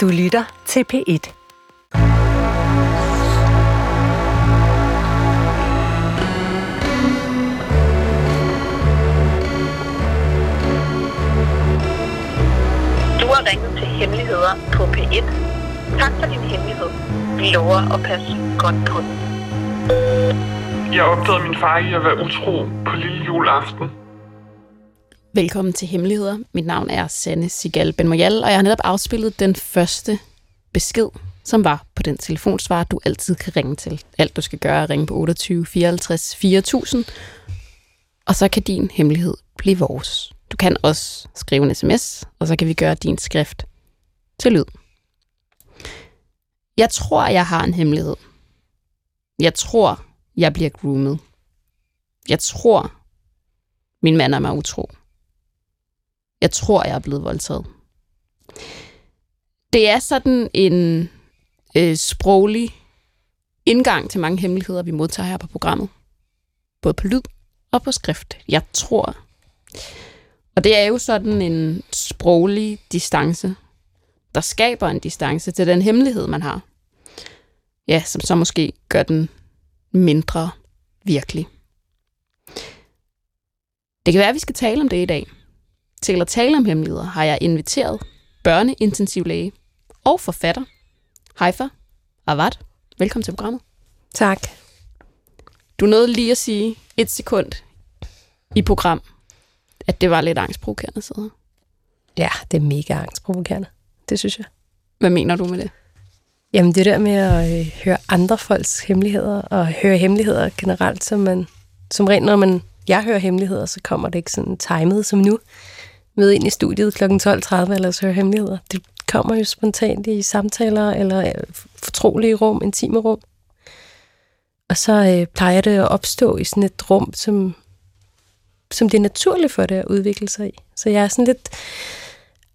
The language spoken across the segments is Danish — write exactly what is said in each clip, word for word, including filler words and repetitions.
Du lytter til P et. Ringet til Hemmeligheder på P et. Tak for din hemmelighed. Vi lover at passe godt på den. Jeg opdagede min far i at være utro på lille juleaften. Velkommen til Hemmeligheder. Mit navn er Sanne Sigal Ben-Moyal, og jeg har netop afspillet den første besked, som var på den telefonsvarer, du altid kan ringe til. Alt du skal gøre er ringe på otteogtyve fireoghalvtreds fire tusind, og så kan din hemmelighed blive vores. Du kan også skrive en sms, og så kan vi gøre din skrift til lyd. Jeg tror, jeg har en hemmelighed. Jeg tror, jeg bliver groomet. Jeg tror, min mand er mig utro. Jeg tror, jeg er blevet voldtaget. Det er sådan en øh, sproglig indgang til mange hemmeligheder, vi modtager her på programmet. Både på lyd og på skrift. Jeg tror... Og det er jo sådan en sproglig distance, der skaber en distance til den hemmelighed, man har. Ja, som så måske gør den mindre virkelig. Det kan være, at vi skal tale om det i dag. Til at tale om hemmeligheder har jeg inviteret børneintensivlæge og forfatter Haifaa Avar. Velkommen til programmet. Tak. Du nåede lige at sige et sekund i program, at det var lidt angstprovokerende sidder. Ja, det er mega angstprovokerende. Det synes jeg. Hvad mener du med det? Jamen det der med at øh, høre andre folks hemmeligheder, og høre hemmeligheder generelt, som man, som rent når man, jeg hører hemmeligheder, så kommer det ikke sådan timet som nu. Med ind i studiet klokken tolv tredive, eller så høre hemmeligheder. Det kommer jo spontant i samtaler, eller fortrolige rum, intime rum. Og så øh, plejer det at opstå i sådan et rum, som... som det er naturligt for det at udvikle sig i. Så jeg er sådan lidt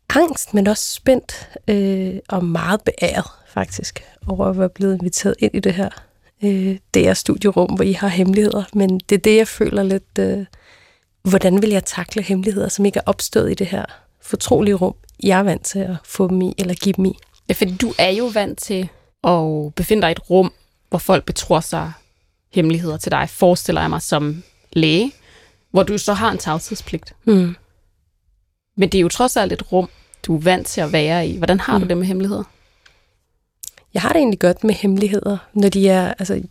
angst, men også spændt øh, og meget beæret faktisk over at være blevet inviteret ind i det her øh, det her studierum, hvor I har hemmeligheder. Men det er det, jeg føler lidt, øh, hvordan vil jeg takle hemmeligheder, som ikke er opstået i det her fortrolige rum, jeg er vant til at få dem i, eller give dem i. Ja, fordi du er jo vant til at befinde dig i et rum, hvor folk betror sig hemmeligheder til dig, forestiller jeg mig som læge, hvor du så har en tavshedspligt. Mm. Men det er jo trods alt et rum, du er vant til at være i. Hvordan har mm. du det med hemmeligheder? Jeg har det egentlig godt med hemmeligheder, når de er... Altså,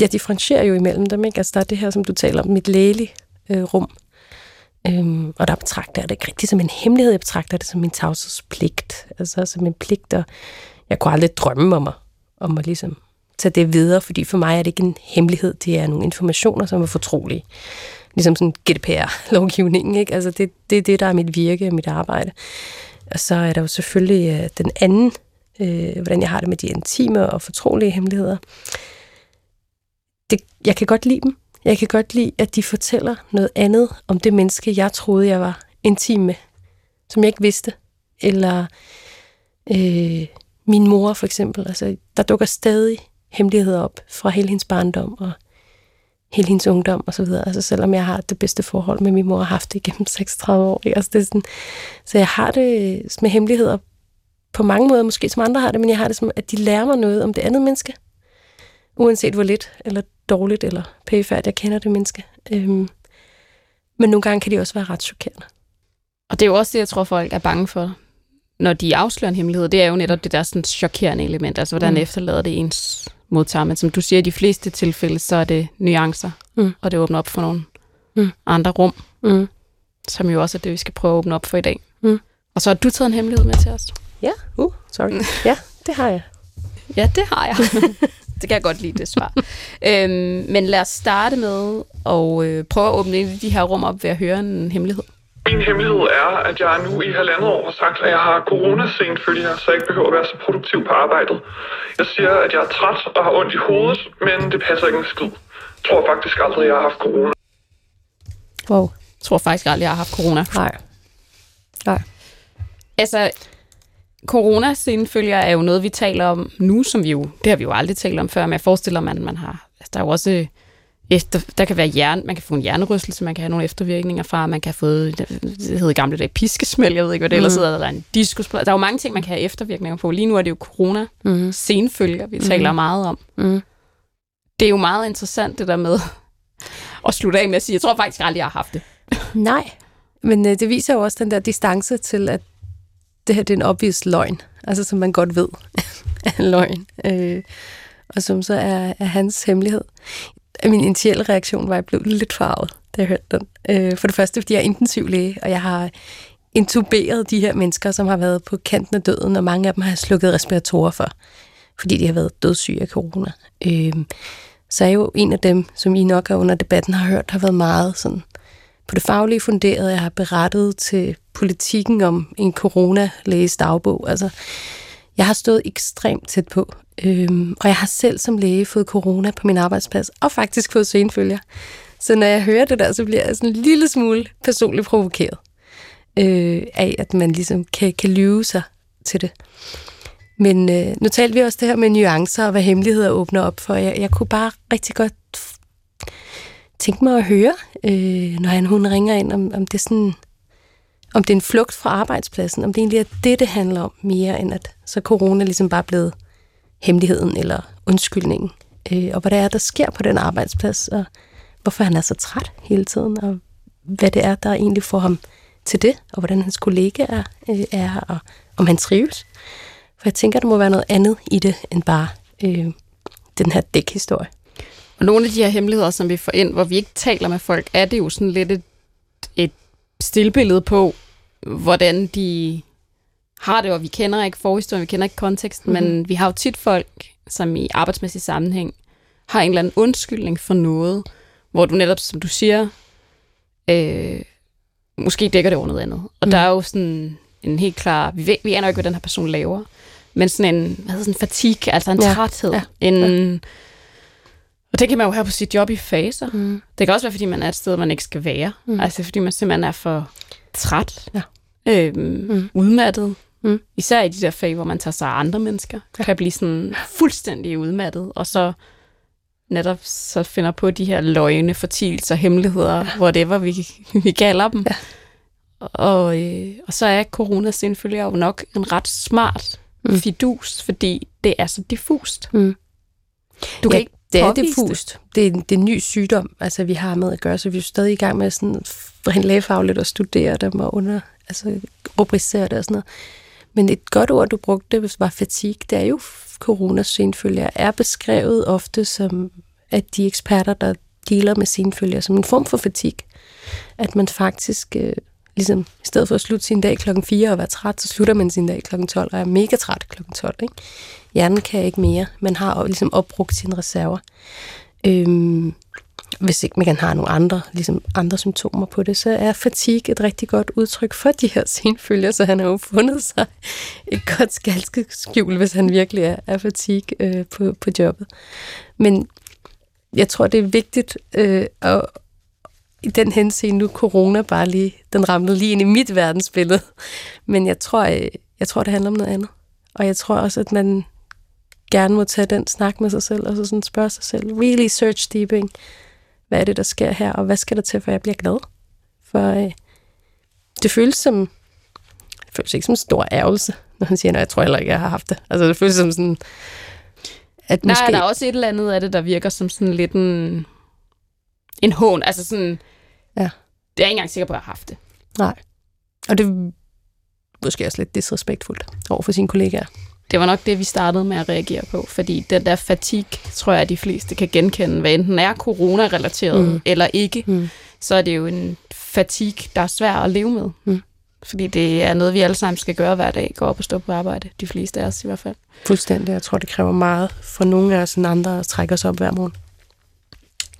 jeg differentierer jo imellem dem, ikke? Altså, der er det her, som du taler om, mit lægelige øh, rum. Øhm, og der betragter jeg det ikke rigtigt som en hemmelighed. Jeg betragter det som min tavshedspligt. Altså som en pligt, og jeg kunne aldrig drømme om at, om at ligesom... tage det videre, fordi for mig er det ikke en hemmelighed, det er nogle informationer, som er fortrolige. Ligesom sådan G D P R-lovgivningen, ikke? Altså det er det, det, der er mit virke og mit arbejde. Og så er der jo selvfølgelig øh, den anden, øh, hvordan jeg har det med de intime og fortrolige hemmeligheder. Det, jeg kan godt lide dem. Jeg kan godt lide, at de fortæller noget andet om det menneske, jeg troede, jeg var intim med, som jeg ikke vidste. Eller øh, min mor for eksempel. Altså, der dukker stadig hemmeligheder op fra hele hendes barndom og hele hendes ungdom og så videre. Altså selvom jeg har det bedste forhold med min mor og har haft det igennem seksogtredive år. Altså, det er sådan, så jeg har det med hemmeligheder på mange måder, måske som andre har det, men jeg har det som, at de lærer mig noget om det andet menneske. Uanset hvor lidt eller dårligt eller pæfærdigt jeg kender det menneske. Øhm, men nogle gange kan de også være ret chokerende. Og det er jo også det, jeg tror folk er bange for, når de afslører en hemmelighed, det er jo netop det der sådan chokerende element, altså hvordan mm. efterlader det ens modtager. Men som du siger, i de fleste tilfælde, så er det nuancer, mm. og det åbner op for nogle mm. andre rum, mm. som jo også er det, vi skal prøve at åbne op for i dag. Mm. Og så har du taget en hemmelighed med til os. Ja, uh, sorry. Ja, det har jeg. Ja, det har jeg. Det kan jeg godt lide, det svar. øhm, men lad os starte med at øh, prøve at åbne ind i de her rum op ved at høre en hemmelighed. Min hemmelighed er, at jeg nu i halvandet år har sagt, at jeg har corona-senfølger, så jeg ikke behøver at være så produktiv på arbejdet. Jeg siger, at jeg er træt og har ondt i hovedet, men det passer ikke en skid. Jeg tror faktisk aldrig, jeg har haft corona. Wow. Jeg tror faktisk aldrig, jeg har haft corona. Nej. Nej. Altså, corona-senfølger er jo noget, vi taler om nu, som vi jo... Det har vi jo aldrig talt om før, men jeg forestiller mig, at man har... Altså, der er jo også Efter, der kan være hjerne, man kan få en hjernerystelse, man kan have nogle eftervirkninger fra, man kan have fået, det hedder gamle dage, piskesmæld, jeg ved ikke, hvad det ellers hedder, eller en diskusprøv. Der er jo mange ting, man kan have eftervirkninger på. Lige nu er det jo corona, mm. senfølger, vi mm. taler meget om. Mm. Det er jo meget interessant, det der med at slutte af med at sige, jeg tror faktisk aldrig, jeg har haft det. Nej, men det viser jo også den der distance til, at det her det er en opvist løgn, altså som man godt ved er en løgn, øh, og som så er, er hans hemmelighed. Min initielle reaktion var, at jeg blev lidt farvet, da jeg hørte den. Øh, for det første, fordi jeg er intensiv læge, og jeg har intuberet de her mennesker, som har været på kanten af døden, og mange af dem har jeg slukket respiratorer for, fordi de har været dødssyge af corona. Øh, så er jo en af dem, som I nok under debatten har hørt, har været meget sådan på det faglige funderet. Jeg har berettet til Politikken om en coronalæges dagbog. Altså, jeg har stået ekstremt tæt på, øhm, og jeg har selv som læge fået corona på min arbejdsplads, og faktisk fået senfølger. Så når jeg hører det der, så bliver jeg sådan en lille smule personligt provokeret øh, af, at man ligesom kan, kan lyve sig til det. Men øh, nu talte vi også det her med nuancer, og hvad hemmeligheder åbner op for. Jeg, jeg kunne bare rigtig godt tænke mig at høre, øh, når han hun ringer ind, om, om det sådan... Om det er en flugt fra arbejdspladsen, om det egentlig er det, det handler om mere, end at så corona ligesom bare er blevet hemmeligheden eller undskyldningen. Øh, og hvad det er, der sker på den arbejdsplads, og hvorfor han er så træt hele tiden, og hvad det er, der egentlig får ham til det, og hvordan hans kollegaer øh, er, og om han trives. For jeg tænker, der må være noget andet i det, end bare øh, den her dækhistorie. Og nogle af de her hemmeligheder, som vi får ind, hvor vi ikke taler med folk, er det jo sådan lidt et, et stillbillede på, hvordan de har det, og vi kender ikke forhistorien, vi kender ikke konteksten, mm-hmm. men vi har jo tit folk, som i arbejdsmæssig sammenhæng har en eller anden undskyldning for noget, hvor du netop, som du siger, øh, måske dækker det over noget andet. Og mm. der er jo sådan en helt klar, vi, ved, vi aner jo ikke, hvad den her person laver, men sådan en, hvad hedder sådan en fatigue, altså en ja. træthed, ja. en... Ja. Og det kan man jo have på sit job i faser. Mm. Det kan også være, fordi man er et sted, man ikke skal være. Mm. Altså, fordi man simpelthen er for træt, ja. øhm, mm. udmattet. Mm. Især i de der fag, hvor man tager sig af andre mennesker. Ja. Kan blive sådan fuldstændig udmattet, og så netop så finder på de her løgne, fortielser, hemmeligheder, ja. whatever vi, vi kalder dem. Ja. Og, øh, og så er coronasenfølger jo nok en ret smart mm. fidus, fordi det er så diffust. Mm. Du kan ja. ikke Det er diffust. Det er, det er en ny sygdom, altså, vi har med at gøre, så vi er stadig i gang med sådan, rent lægefagligt at studere dem og under, altså, rubricere det og sådan noget. Men et godt ord, du brugte, var fatigue. Det er jo, coronasenfølger er beskrevet ofte som, at de eksperter, der dealer med senfølger, som en form for fatigue. At man faktisk, øh, ligesom, i stedet for at slutte sin dag klokken fire og være træt, så slutter man sin dag klokken tolv og er mega træt klokken tolv, ikke? Hjernen kan ikke mere. Man har ligesom opbrugt sine reserver. Øhm, hvis ikke man har nogle andre, ligesom andre symptomer på det, så er fatigue et rigtig godt udtryk for de her senfølger, så han har jo fundet sig et godt skalkeskjul, hvis han virkelig er, er fatigue øh, på, på jobbet. Men jeg tror, det er vigtigt øh, at i den henseende nu corona bare lige, den ramlede lige ind i mit verdensbillede. Men jeg tror, jeg, jeg tror, det handler om noget andet. Og jeg tror også, at man gerne må tage den snak med sig selv, og så sådan spørge sig selv, really search deeping, hvad er det, der sker her, og hvad skal der til, for jeg bliver glad? For øh, det føles som, det føles ikke som en stor ærgelse, når han siger, nej, jeg tror heller ikke, jeg har haft det. Altså, det føles som sådan, at måske... Nej, der er også et eller andet af det, der virker som sådan lidt en, en hån, altså sådan, ja. Jeg er ikke engang sikker på, at jeg har haft det. Nej, og det... måske også lidt disrespektfuldt over for sine kollegaer. Det var nok det, vi startede med at reagere på, fordi den der fatigue, tror jeg, at de fleste kan genkende, hvad enten er corona-relateret mm. eller ikke, mm. så er det jo en fatigue, der er svær at leve med. Mm. Fordi det er noget, vi alle sammen skal gøre hver dag, gå op og stå på arbejde, de fleste af os i hvert fald. Fuldstændig. Jeg tror, det kræver meget for nogle af os end andre at trække os op hver morgen.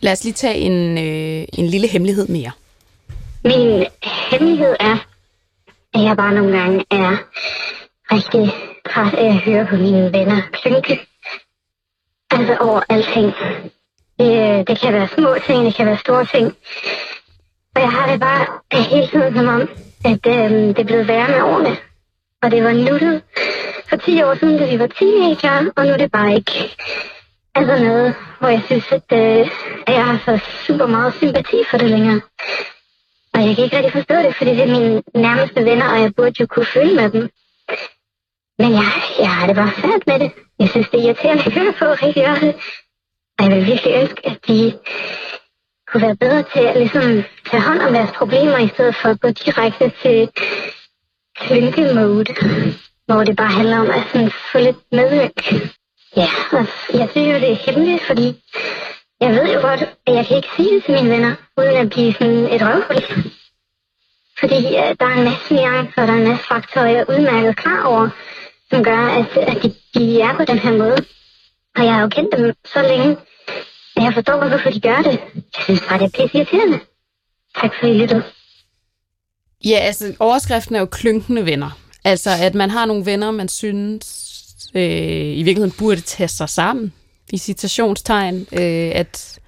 Lad os lige tage en, øh, en lille hemmelighed mere. Min hemmelighed er, at jeg bare nogle gange er rigtig træt af at høre på mine venner klynke. Altså over alting. Det, det kan være små ting, det kan være store ting. Og jeg har det bare hele tiden som om, at øhm, det er blevet værre med årene. Og det var nuttet for ti år siden, da vi var teenager, og nu er det bare ikke. altså noget, hvor jeg synes, at, øh, at jeg har fået super meget sympati for det længere. Og jeg kan ikke rigtig forstå det, fordi det er mine nærmeste venner, og jeg burde jo kunne føle med dem. Men jeg, jeg har det bare svært med det. Jeg synes, det er irriterende at høre på rigtig også. Og jeg vil virkelig ønske, at de kunne være bedre til at ligesom, tage hånd om deres problemer, i stedet for at gå direkte til klynke-mode, hvor det bare handler om at sådan, få lidt medvirk. Ja, og jeg synes jo, det er hemmeligt, fordi jeg ved jo godt, at jeg kan ikke sige det til mine venner, uden at blive sådan et røvhul. Fordi uh, der er en masse nuancer, og der er en masse faktorer, jeg er udmærket klar over, som gør, at, at de, de er på den her måde. Og jeg har jo kendt dem så længe, at jeg forstår, hvorfor de gør det. Jeg synes bare, det er pisse irriterende. Tak for, at I lyttede. Ja, altså, overskriften er jo klynkende venner. Altså, at man har nogle venner, man synes øh, i virkeligheden burde tage sig sammen. I citationstegn, øh, at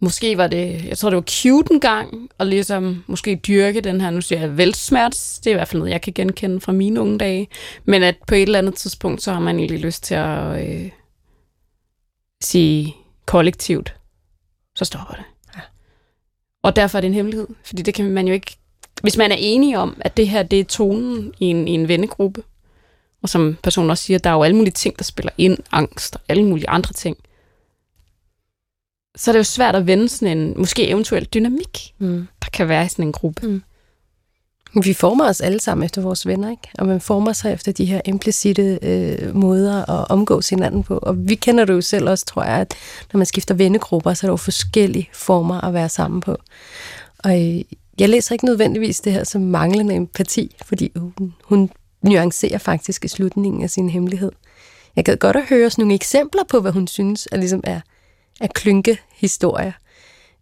måske var det, jeg tror, det var cute en gang, og ligesom måske dyrke den her, nu siger jeg, velsmerts. Det er i hvert fald noget, jeg kan genkende fra mine unge dage. Men at på et eller andet tidspunkt, så har man egentlig lyst til at øh, sige kollektivt, så stopper det. Ja. Og derfor er det en hemmelighed, fordi det kan man jo ikke... Hvis man er enig om, at det her, det er tonen i en, i en vennegruppe, og som personen også siger, der er jo alle mulige ting, der spiller ind, angst og alle mulige andre ting, så er det jo svært at vende sådan en, måske eventuel dynamik, mm. der kan være i sådan en gruppe. Mm. Vi former os alle sammen efter vores venner, ikke? Og man former sig efter de her implicite øh, måder at omgås hinanden på. Og vi kender det jo selv også, tror jeg, at når man skifter vennegrupper, så er der jo forskellige former at være sammen på. Og øh, jeg læser ikke nødvendigvis det her som manglende empati, fordi hun, hun nuancerer faktisk i slutningen af sin hemmelighed. Jeg gad godt at høre sådan nogle eksempler på, hvad hun synes er, ligesom er, er klynkehistorier.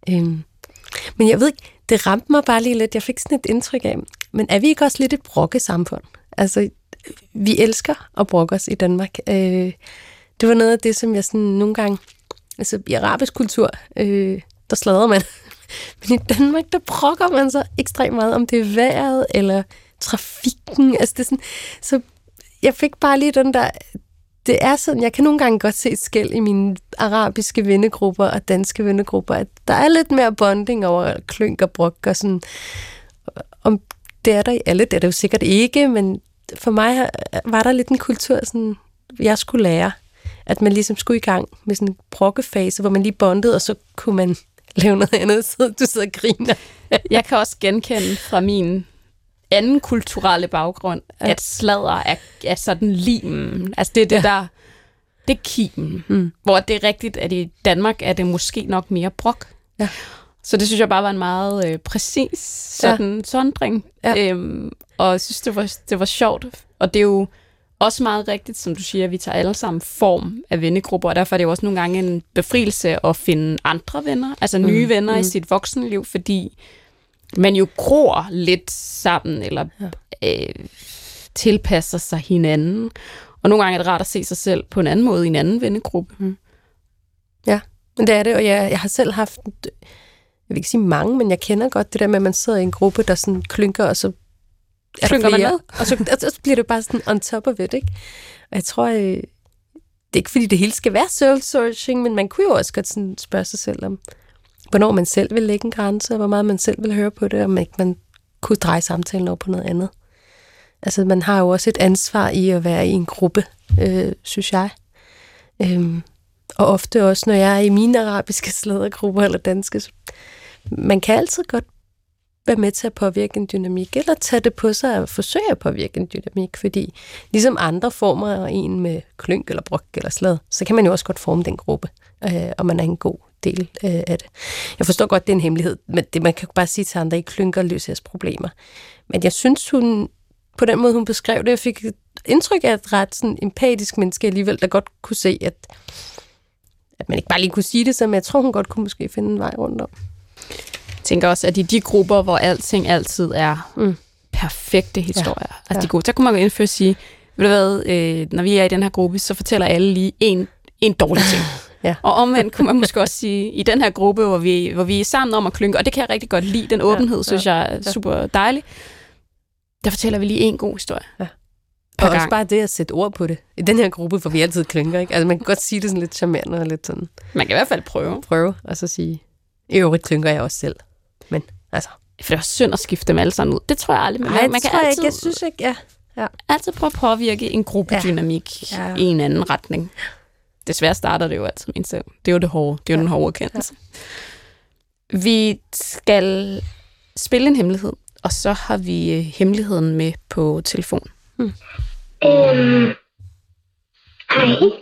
Øhm. Men jeg ved ikke, det ramte mig bare lige lidt. Jeg fik sådan et indtryk af, men er vi ikke også lidt et brokkesamfund? Altså, vi elsker at brokke os i Danmark. Øh, det var noget af det, som jeg sådan nogle gange... Altså, i arabisk kultur, øh, der sladrer man. Men i Danmark, der brokker man så ekstremt meget, om det er vejret eller trafikken. Altså, det er sådan... Så jeg fik bare lige den der... Det er sådan, jeg kan nogle gange godt se et skel i mine arabiske vennegrupper og danske vennegrupper, at der er lidt mere bonding over klynk og brok og sådan. Om det er der i alle, det er det jo sikkert ikke, men for mig var der lidt en kultur, sådan, jeg skulle lære, at man ligesom skulle i gang med sådan en brokkefase, hvor man lige bondede, og så kunne man lave noget andet, så du sidder og griner. Jeg kan også genkende fra min anden kulturelle baggrund, ja. At sladder er, er sådan limen. Altså det er det, ja. Der... Det er kimen. Mm. Hvor det er rigtigt, at i Danmark er det måske nok mere brok. Ja. Så det synes jeg bare var en meget øh, præcis sådan ja. Sondring. Ja. Øhm, og jeg synes, det var, det var sjovt. Og det er jo også meget rigtigt, som du siger, at vi tager alle sammen form af vennegrupper, og derfor er det jo også nogle gange en befrielse at finde andre venner, altså nye mm. venner mm. i sit voksenliv, fordi man jo gror lidt sammen, eller ja. øh, tilpasser sig hinanden. Og nogle gange er det rart at se sig selv på en anden måde i en anden vennegruppe. Mm. Ja, det er det, og jeg, jeg har selv haft, jeg vil ikke sige mange, men jeg kender godt det der med, at man sidder i en gruppe, der sådan klynker, og så klynker man med, og så, og så bliver det bare sådan on top of it, ikke? Og jeg tror, øh, det er ikke fordi, det hele skal være soul-searching, men man kunne jo også godt sådan spørge sig selv om, hvornår man selv vil lægge en grænse, og hvor meget man selv vil høre på det, og man ikke man kunne dreje samtalen over på noget andet. Altså, man har jo også et ansvar i at være i en gruppe, øh, synes jeg. Øhm, og ofte også, når jeg er i mine arabiske slædergrupper eller danske, så man kan altid godt være med til at påvirke en dynamik, eller tage det på sig og forsøge at påvirke en dynamik, fordi ligesom andre former en med klynk eller brok eller slad, så kan man jo også godt forme den gruppe, øh, og man er en god del øh, af det. Jeg forstår godt, det er en hemmelighed, men det, man kan jo bare sige til andre, I klynker og løser jeres problemer. Men jeg synes, hun på den måde, hun beskrev det, jeg fik et indtryk af et ret sådan, empatisk menneske alligevel, der godt kunne se, at, at man ikke bare lige kunne sige det, så jeg tror, hun godt kunne måske finde en vej rundt om. Jeg tænker også, at i de grupper, hvor alting altid er mm. perfekte historier, ja, altså ja. De gode, så kunne man jo indføre at sige, ved du hvad, øh, når vi er i den her gruppe, så fortæller alle lige en, en dårlig ting. Ja. Og omvendt kunne man måske også sige, i den her gruppe, hvor vi, hvor vi er sammen om at klynke, og det kan jeg rigtig godt lide, den åbenhed, ja, ja, synes jeg er ja. Super dejlig, der fortæller vi lige en god historie. Ja. par og gange. Også bare det at sætte ord på det. I den her gruppe, for vi altid klynker, ikke? Altså, man kan godt sige det sådan lidt charmerende og lidt sådan... Man kan i hvert fald prøve. Prøve, og så sige... I øvrigt klynker jeg også selv. Men, altså... For det er også synd at skifte dem alle sammen ud. Det tror jeg aldrig. Men Ej, man, man kan altid, jeg synes ikke, ja. ja. Altid prøve at påvirke en gruppedynamik ja. Ja. i en anden retning. Desværre starter det jo altid med en selv. Det er jo det hårde. Det er jo ja. den hårde kendelse. Ja. Vi skal spille en hemmelighed, og så har vi hemmeligheden med på telefon. Hmm. Øhm, hej.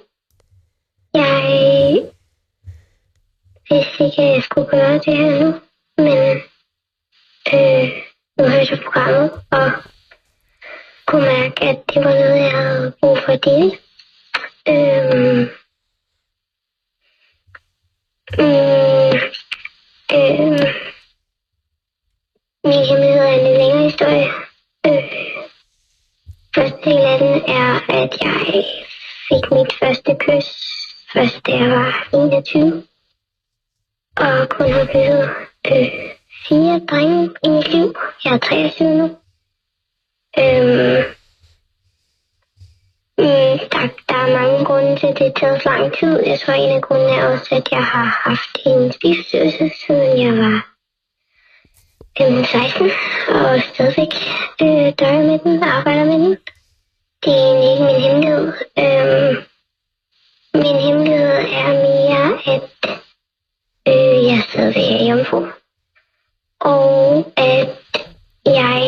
Jeg vidste ikke, at jeg skulle gøre det her nu, men øh, nu har jeg så programmet, og kunne mærke, at det var noget, jeg havde brug for at dele. Øhm, øh, øh, min hemmelighed er en lidt længere historie. Øh, Første del af den er, at jeg fik mit første kys, først da jeg var enogtyve, og kun har bygget øh, fire drenge i mit liv. Jeg er treogtyve nu. Øhm, mm, der, der er mange grunde til, at det tager så lang tid. Jeg tror, en af grundene er også, at jeg har haft en spiseforstyrrelse, siden jeg var seksten, og stadigvæk øh, døjer med den og arbejder med den. Det er egentlig ikke min hemmelighed. Øhm, min hemmelighed er mere, at øh, jeg stadigvæk er jomfru, og at jeg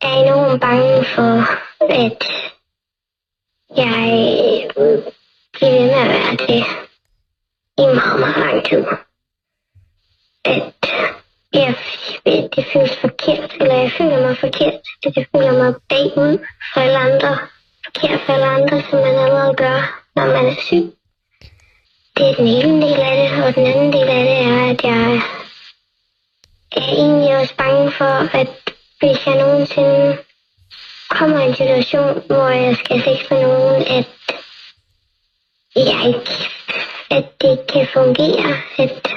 er enormt bange for, at jeg bliver ved med at være det i meget, meget lang tid. At Jeg, det føles forkert, eller jeg føler mig forkert. Jeg føler mig bagud for alle andre. Forkert for alle andre, som man allerede gør, når man er syg. Det er den ene del af det, og den anden del af det er, at jeg er egentlig også bange for, at hvis jeg nogensinde kommer i en situation, hvor jeg skal sex med nogen, at jeg ikke, at det ikke kan fungere, at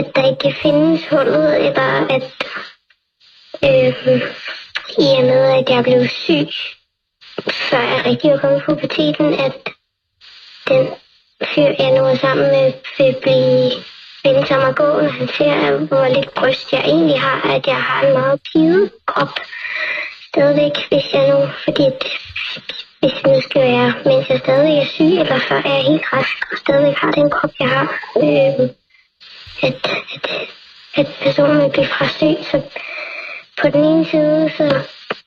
at der ikke kan findes hullet, eller at øh, i og med, at jeg blev syg, før jeg rigtig var kommet i puberteten, at den fyr, jeg nu er sammen med, vil blive vendt sig om at gå, når han ser, hvor lidt bryst jeg egentlig har, at jeg har en meget pivet krop stadigvæk, hvis jeg nu, fordi hvis jeg nu skal være, mens jeg stadig er syg, eller før jeg er helt rask, og stadigvæk har den krop, jeg har, øh, At, at, at personen bliver frasyg, så på den ene side, så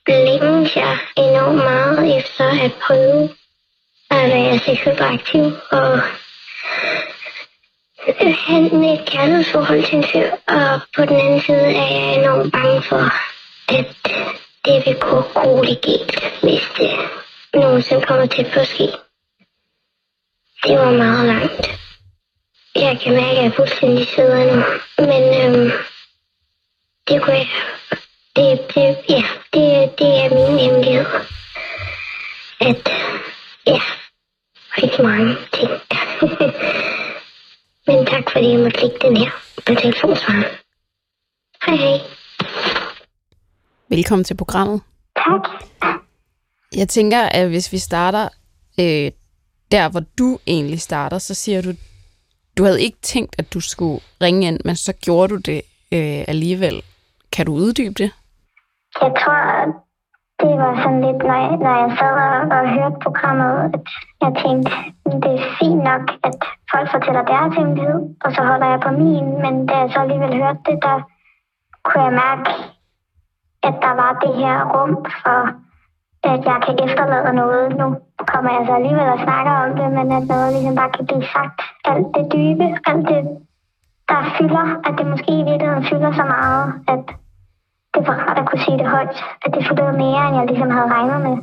længes jeg enormt meget efter at prøve at være seksuelt aktiv og have et kærlighedsforhold til en fyr. Og på den anden side er jeg enormt bange for, at det vil gå grueligt galt, hvis det nogensinde kommer til at ske. Det var meget langt. Jeg kan mærke, at jeg er fuldstændig sidder nu, men øhm, det kunne jeg, det, det, ja, det, det er min hemmelighed, at, ja, rigtig mange ting. Men tak, fordi jeg måtte lægge den her på telefonsvaren. Hej, hej. Velkommen til programmet. Tak. Jeg tænker, at hvis vi starter øh, der, hvor du egentlig starter, så siger du, du havde ikke tænkt, at du skulle ringe ind, men så gjorde du det øh, alligevel. Kan du uddybe det? Jeg tror, det var sådan lidt, når jeg, når jeg sad og, og hørte programmet, at jeg tænkte, det er fint nok, at folk fortæller deres hemmelighed, og så holder jeg på min. Men da jeg så alligevel hørte det, der kunne jeg mærke, at der var det her rum for, at jeg kan efterlade noget nu. Kommer jeg så alligevel og snakker om det, men at noget ligesom bare kan blive sagt. Alt det dybe, alt det, der fylder, at det måske i virkeligheden fylder så meget, at det var rart at kunne sige det højt. At det fylder mere, end jeg ligesom havde regnet med.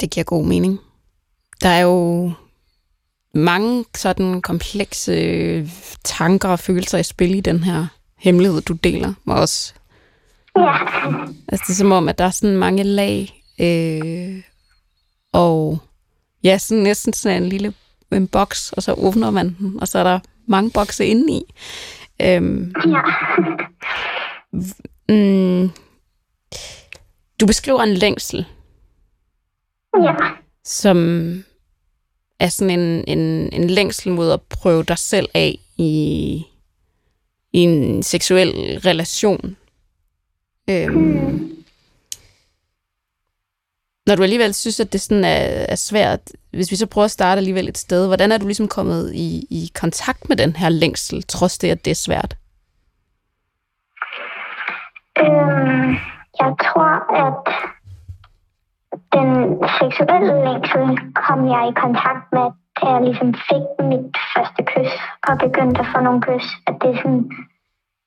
Det giver god mening. Der er jo mange sådan komplekse tanker og følelser i spil i den her hemmelighed, du deler med os. Ja. Altså det er som om, at der er sådan mange lag, øh, og ja, sådan næsten sådan en lille en boks, og så åbner man den, og så er der mange bokse indeni. Øhm, ja. Mm, Du beskriver en længsel, ja, som er sådan en, en, en længsel mod at prøve dig selv af i, i en seksuel relation. Øhm, mm. Når du alligevel synes, at det sådan er, er svært, hvis vi så prøver at starte alligevel et sted, hvordan er du ligesom kommet i, i kontakt med den her længsel, trods det, at det er svært? Øhm, jeg tror, at den seksuelle længsel kom jeg i kontakt med, da jeg ligesom fik mit første kys og begyndte at få nogle kys. At det er sådan,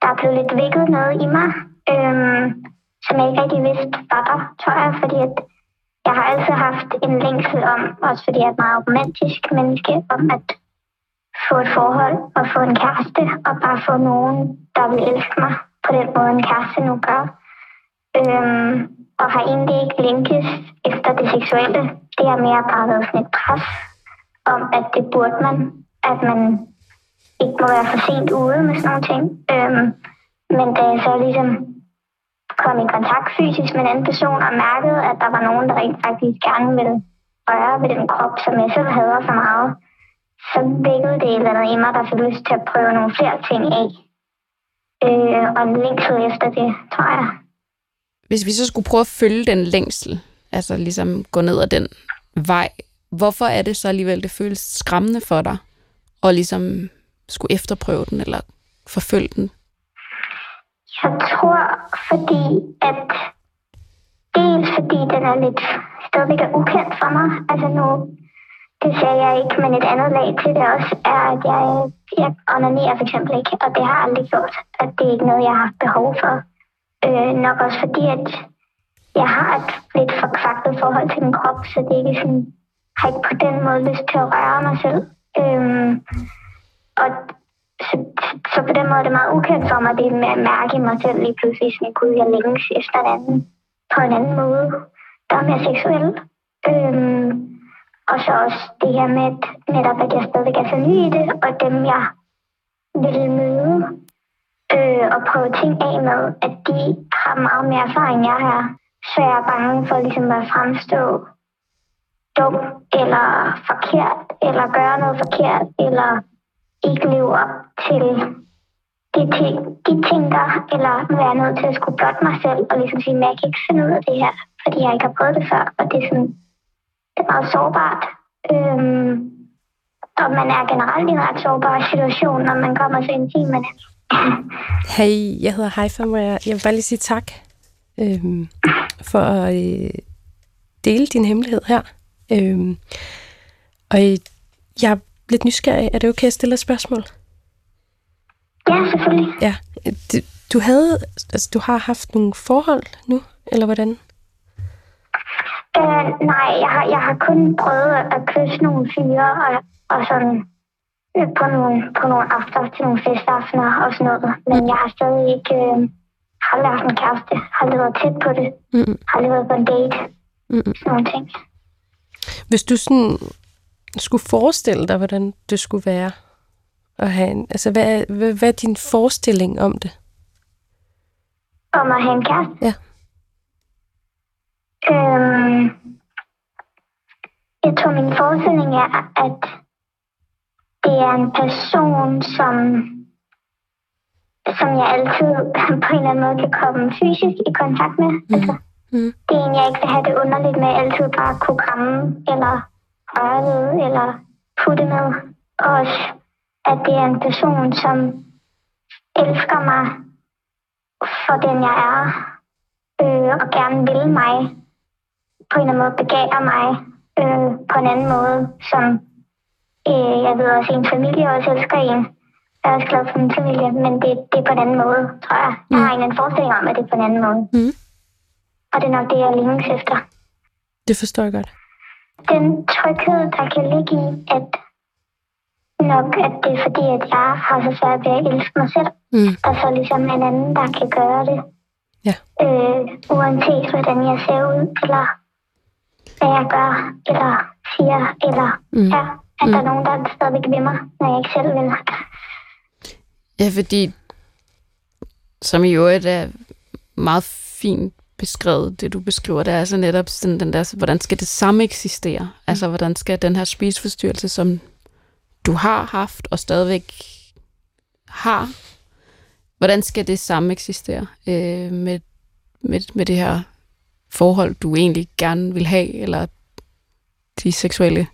der er blevet lidt vækket noget i mig, øhm, som jeg ikke rigtig vidste var der, tror jeg. Fordi at jeg har altid haft en længsel om, også fordi jeg er et meget romantisk menneske, om at få et forhold og få en kæreste og bare få nogen, der vil elske mig på den måde, en kæreste nu gør. Øhm, og har egentlig ikke linkes efter det seksuelle. Det har mere bare været sådan et pres om, at det burde man, at man ikke må være for sent ude med sådan nogle ting. Øhm, men da jeg så ligesom kom i kontakt fysisk med en anden person og mærkede, at der var nogen, der rent faktisk gerne ville røre ved den krop, som jeg selv hader så meget, så vækkede det et eller andet i mig, der fik lyst til at prøve nogle flere ting af. Øh, og en længsel efter det, tror jeg. Hvis vi så skulle prøve at følge den længsel, altså ligesom gå ned ad den vej, hvorfor er det så alligevel, det føles skræmmende for dig, at ligesom skulle efterprøve den eller forfølge den? Jeg tror, fordi at dels fordi den er lidt stadigvæk er ukendt for mig. Altså nu, det sagde jeg ikke, men et andet lag til det også er, at jeg, jeg onanerer for eksempel ikke, og det har jeg aldrig gjort, at det er ikke noget, jeg har haft behov for. Øh, nok også fordi, at jeg har et lidt forkvaklet forhold til min krop, så det er ikke sådan, jeg har ikke på den måde lyst til at røre mig selv. Øh, og så, så på den måde er det meget ukendt for mig, det med at mærke mig selv lige pludselig, sådan, gud, jeg længes efter en anden, på en anden måde, der er mere seksuel. Øh, og så også det her med, at netop at jeg stadigvæk er så ny i det, og dem jeg vil møde, Øh, og prøve ting af med, at de har meget mere erfaring, end jeg har. Så jeg er bange for ligesom at fremstå dum, eller forkert, eller gøre noget forkert, eller ikke leve op til de ting, de tænker, eller være nødt til at skulle blotte mig selv, og ligesom sige, at jeg kan ikke finde ud af det her, fordi jeg ikke har prøvet det før, og det er sådan, det er meget sårbart. Øhm, og man er generelt i en ret sårbar situation, når man kommer til en time, man er. Hej, jeg hedder Haifaa Avar. Jeg vil bare lige sige tak øhm, for at øh, dele din hemmelighed her. Øhm, og øh, jeg er lidt nysgerrig. Er det okay at stille et spørgsmål? Ja, selvfølgelig. Ja. Du, du havde, altså, du har haft nogle forhold nu, eller hvordan? Øh, nej, jeg har, jeg har kun prøvet at kysse nogle fyre og, og sådan. På nogle, på nogle aftener til nogle festaftener og sådan noget. Men jeg har stadig ikke øh, har aldrig haft en kæreste, har aldrig været tæt på det, mm-hmm. har aldrig været på en date, mm-hmm. sådan nogle ting. Hvis du sådan skulle forestille dig, hvordan det skulle være at have en, altså hvad, hvad, hvad er din forestilling om det? Om at have en kæreste? Ja. Øhm, jeg tror, min forestilling er, at det er en person, som, som jeg altid på en eller anden måde kan komme fysisk i kontakt med. Mm. Altså, mm. Det er en, jeg ikke vil have det underligt med, altid bare kunne kramme, eller røre ved, eller putte med. Og også, at det er en person, som elsker mig for den, jeg er, øh, og gerne vil mig, på en eller anden måde begærer mig, øh, på en anden måde, som jeg ved også, en familie også elsker en. Jeg er også glad for min familie, men det, det er på en anden måde, tror jeg. Jeg har en forestilling om, at det er på en anden måde. Mm. Og det er nok det, jeg længes efter. Det forstår jeg godt. Den tryghed, der kan ligge i, at nok at det er fordi, at jeg har så svært ved at elske mig selv. Mm. Og så ligesom en anden, der kan gøre det. Ja. Øh, uanset hvordan jeg ser ud, eller hvad jeg gør, eller siger, eller mm. ja. At der er nogen, der er stadigvæk ved mig, når jeg ikke selv vil. Ja, fordi som i øvrigt er meget fint beskrevet det, du beskriver, det er altså netop sådan den der, hvordan skal det samme eksistere? Mm. Altså, hvordan skal den her spiseforstyrrelse, som du har haft og stadigvæk har, hvordan skal det samme eksistere øh, med, med, med det her forhold, du egentlig gerne vil have, eller de seksuelle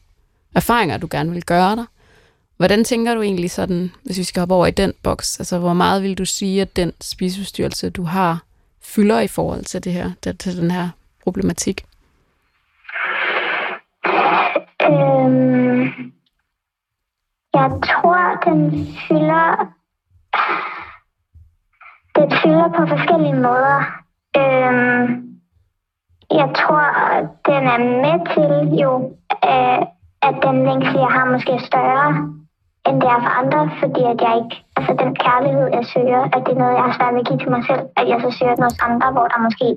erfaringer, du gerne vil gøre dig? Hvordan tænker du egentlig sådan, hvis vi skal hoppe over i den boks, altså hvor meget vil du sige, at den spiseforstyrrelse, du har, fylder i forhold til det her, til den her problematik? Øhm, jeg tror, den fylder, den fylder på forskellige måder. Øhm, jeg tror, den er med til jo, øh, at den længsel, jeg har, måske er større, end det er for andre, fordi at jeg ikke, altså den kærlighed, jeg søger, at det er noget, jeg har svært ved at give til mig selv, at jeg så søger den hos andre, hvor der måske,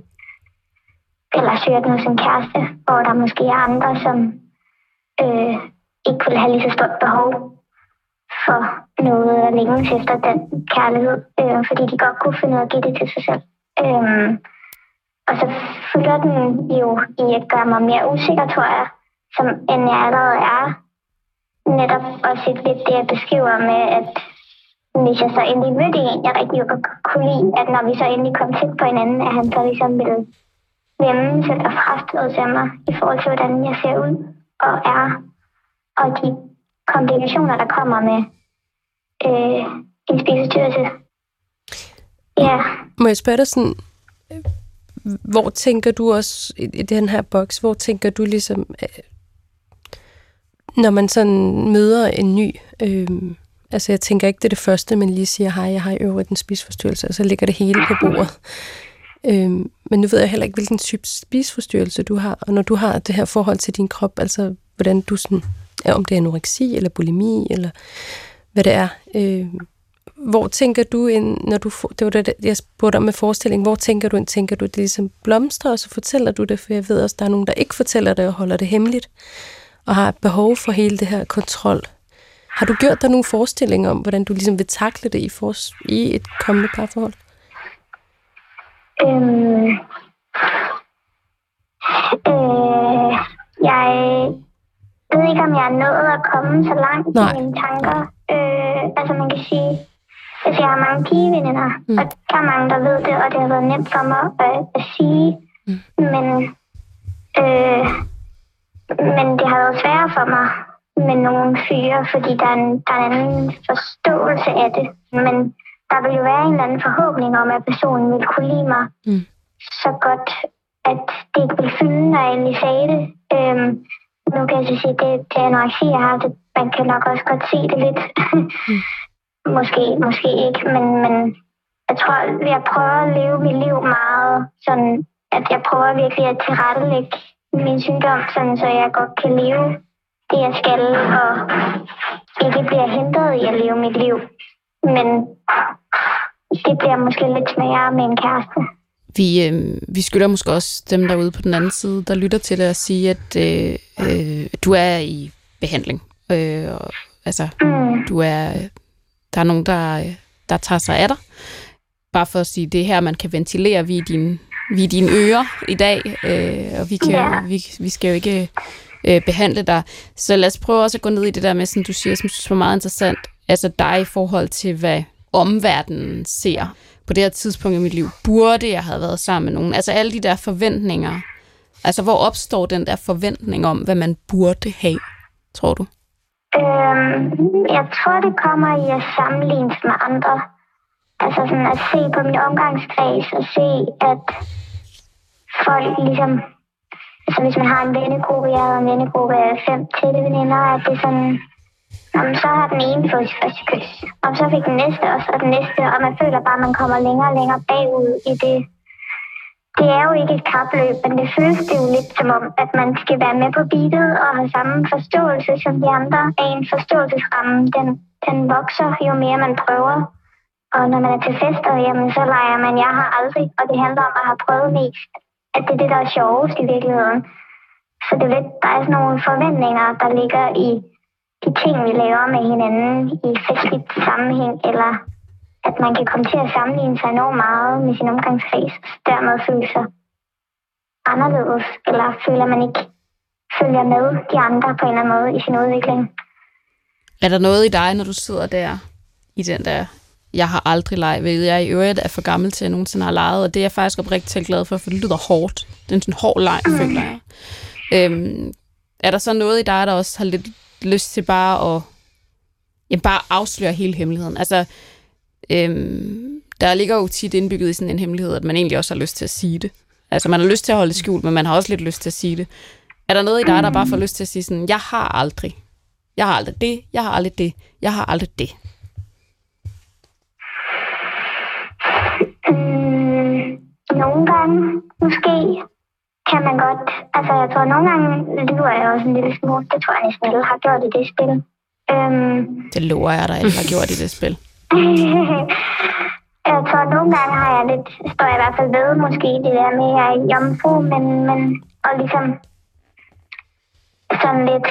eller søger den hos en kæreste, hvor der måske er andre, som øh, ikke kunne have lige så stort behov for noget at længes efter den kærlighed, øh, fordi de godt kunne finde ud af at give det til sig selv. Øh, og så fylder den jo i at gøre mig mere usikker, tror jeg, som end jeg allerede er. Netop også lidt det, jeg beskriver med, at hvis jeg så endelig mødte en, jeg rigtig godt kunne lide, at når vi så endelig kom tæt på hinanden, at han så ligesom ville vende sig og frastøde sig mig i forhold til, hvordan jeg ser ud og er. Og de komplikationer, der kommer med øh, en spiseforstyrrelse. Ja. Må jeg spørge dig sådan... Hvor tænker du også i den her boks, hvor tænker du ligesom, når man sådan møder en ny, øh, altså jeg tænker ikke, det er det første, man lige siger, hej, jeg har i øvrigt en spiseforstyrrelse, og så ligger det hele på bordet. Øh, men nu ved jeg heller ikke, hvilken type spiseforstyrrelse du har, og når du har det her forhold til din krop, altså hvordan du sådan, ja, om det er anoreksi eller bulimi, eller hvad det er, øh, hvor tænker du ind, når du, det var det, jeg spurgte om med forestilling, hvor tænker du ind, tænker du, det ligesom blomstrer, og så fortæller du det, for jeg ved også, der er nogen, der ikke fortæller det, og holder det hemmeligt, og har behov for hele det her kontrol. Har du gjort dig nogle forestillinger om, hvordan du ligesom vil takle det i, for, i et kommende parforhold? Øhm, øh, jeg ved ikke, om jeg er nået at komme så langt Nej. i mine tanker. Øh, altså man kan sige, altså, jeg har mange pigeveninder, mm. og der er mange, der ved det, og det har været nemt for mig øh, at sige. Mm. Men, øh, men det har været sværere for mig med nogle fyre, fordi der er, en, der er en anden forståelse af det. Men der vil jo være en eller anden forhåbning om, at personen vil kunne lide mig mm. så godt, at det ikke vil fylde, når jeg endelig sagde det. Øh, nu kan jeg så sige, at det, det er anoreksi, jeg har. Det, man kan nok også godt se det lidt. mm. Måske, måske ikke, men, men jeg tror, at jeg prøver at leve mit liv meget, sådan at jeg prøver virkelig at tilrettelægge min sygdom, sådan så jeg godt kan leve det, jeg skal, og ikke bliver hindret i at leve mit liv. Men det bliver måske lidt sværere med en kæreste. Vi, øh, vi skylder måske også dem derude på den anden side, der lytter til det, og sige, at øh, øh, du er i behandling. Øh, og, altså, mm. du er... Der er nogen, der, der tager sig af dig. Bare for at sige, det her, man kan ventilere, vi er dine, vi er dine ører i dag, øh, og vi, kan, yeah. vi, vi skal jo ikke øh, behandle dig. Så lad os prøve også at gå ned i det der med, som du siger, som synes var meget interessant, altså dig i forhold til, hvad omverdenen ser. På det her tidspunkt i mit liv, burde jeg have været sammen med nogen? Altså alle de der forventninger. Altså hvor opstår den der forventning om, hvad man burde have, tror du? Øhm, jeg tror, det kommer i at sammenlignes med andre. Altså sådan at se på min omgangskreds og se, at folk ligesom... Altså hvis man har en vennegruppe, jeg har en vennegruppe af fem tætte veninder, at det er sådan... Om så har den ene fået første kys, om så fik den næste også, og den næste, og man føler bare, at man kommer længere og længere bagud i det. Det er jo ikke et kapløb, men det føles det jo lidt som om, at man skal være med på beatet og have samme forståelse som de andre. Af en forståelsesramme, den, den vokser jo mere man prøver. Og når man er til fester, jamen, så leger man, jeg har aldrig, og det handler om at have prøvet mest. At det er det, der er sjovest i virkeligheden. Så det er lidt, der er sådan nogle forventninger, der ligger i de ting, vi laver med hinanden i festligt sammenhæng, eller... at man kan komme til at sammenligne sig enormt meget med sin omgangskreds, dermed føle sig anderledes, eller føler man ikke følger med de andre på en eller anden måde i sin udvikling. Er der noget i dig, når du sidder der i den der, jeg har aldrig leget, ved jeg i øvrigt er for gammel til, at jeg nogensinde har leget, og det er jeg faktisk oprigtigt glad for, for det lyder hårdt. Det er en sådan hård leg, mm. føler jeg. Øhm, er der så noget i dig, der også har lidt lyst til bare at ja, bare afsløre hele hemmeligheden? Altså, øhm, der ligger jo tit indbygget i sådan en hemmelighed, at man egentlig også har lyst til at sige det. Altså, man har lyst til at holde det skjult, men man har også lidt lyst til at sige det. Er der noget i dig, der bare får lyst til at sige sådan, jeg har aldrig, jeg har aldrig det, jeg har aldrig det, jeg har aldrig det? Mm, nogle gange, måske, kan man godt. Altså, jeg tror, nogle gange lyver jeg også en lille smule. Det tror jeg næsten alle har gjort i det spil. Øhm, det lover jeg, der alle har gjort i det spil. Jeg tror, nogle gange har jeg lidt, står jeg i hvert fald ved, måske det der med, at jeg er jomfru, men, men og ligesom sådan lidt,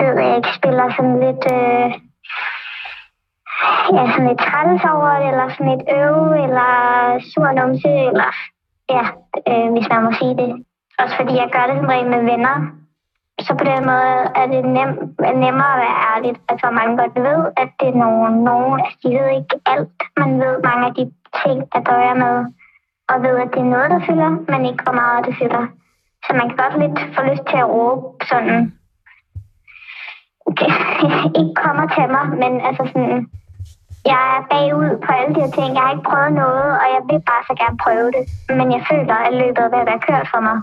ved jeg ikke, spiller sådan lidt, øh, ja, sådan lidt træls over det, eller sådan lidt øve, eller sur numse, eller ja, øh, hvis man må sige det. Også fordi jeg gør det som regel med venner, så på den måde er det nem, er nemmere at være ærligt. Altså mange godt ved, at det er nogen, nogen, altså de ved ikke alt. Man ved mange af de ting, der døjer med, og ved, at det er noget, der fylder, men ikke hvor meget det fylder. Så man kan godt lidt få lyst til at råbe sådan, okay, ikke kommer til mig, men altså sådan, jeg er bagud på alle de her ting. Jeg har ikke prøvet noget, og jeg vil bare så gerne prøve det. Men jeg føler, at løbet er ved at være kørt for mig.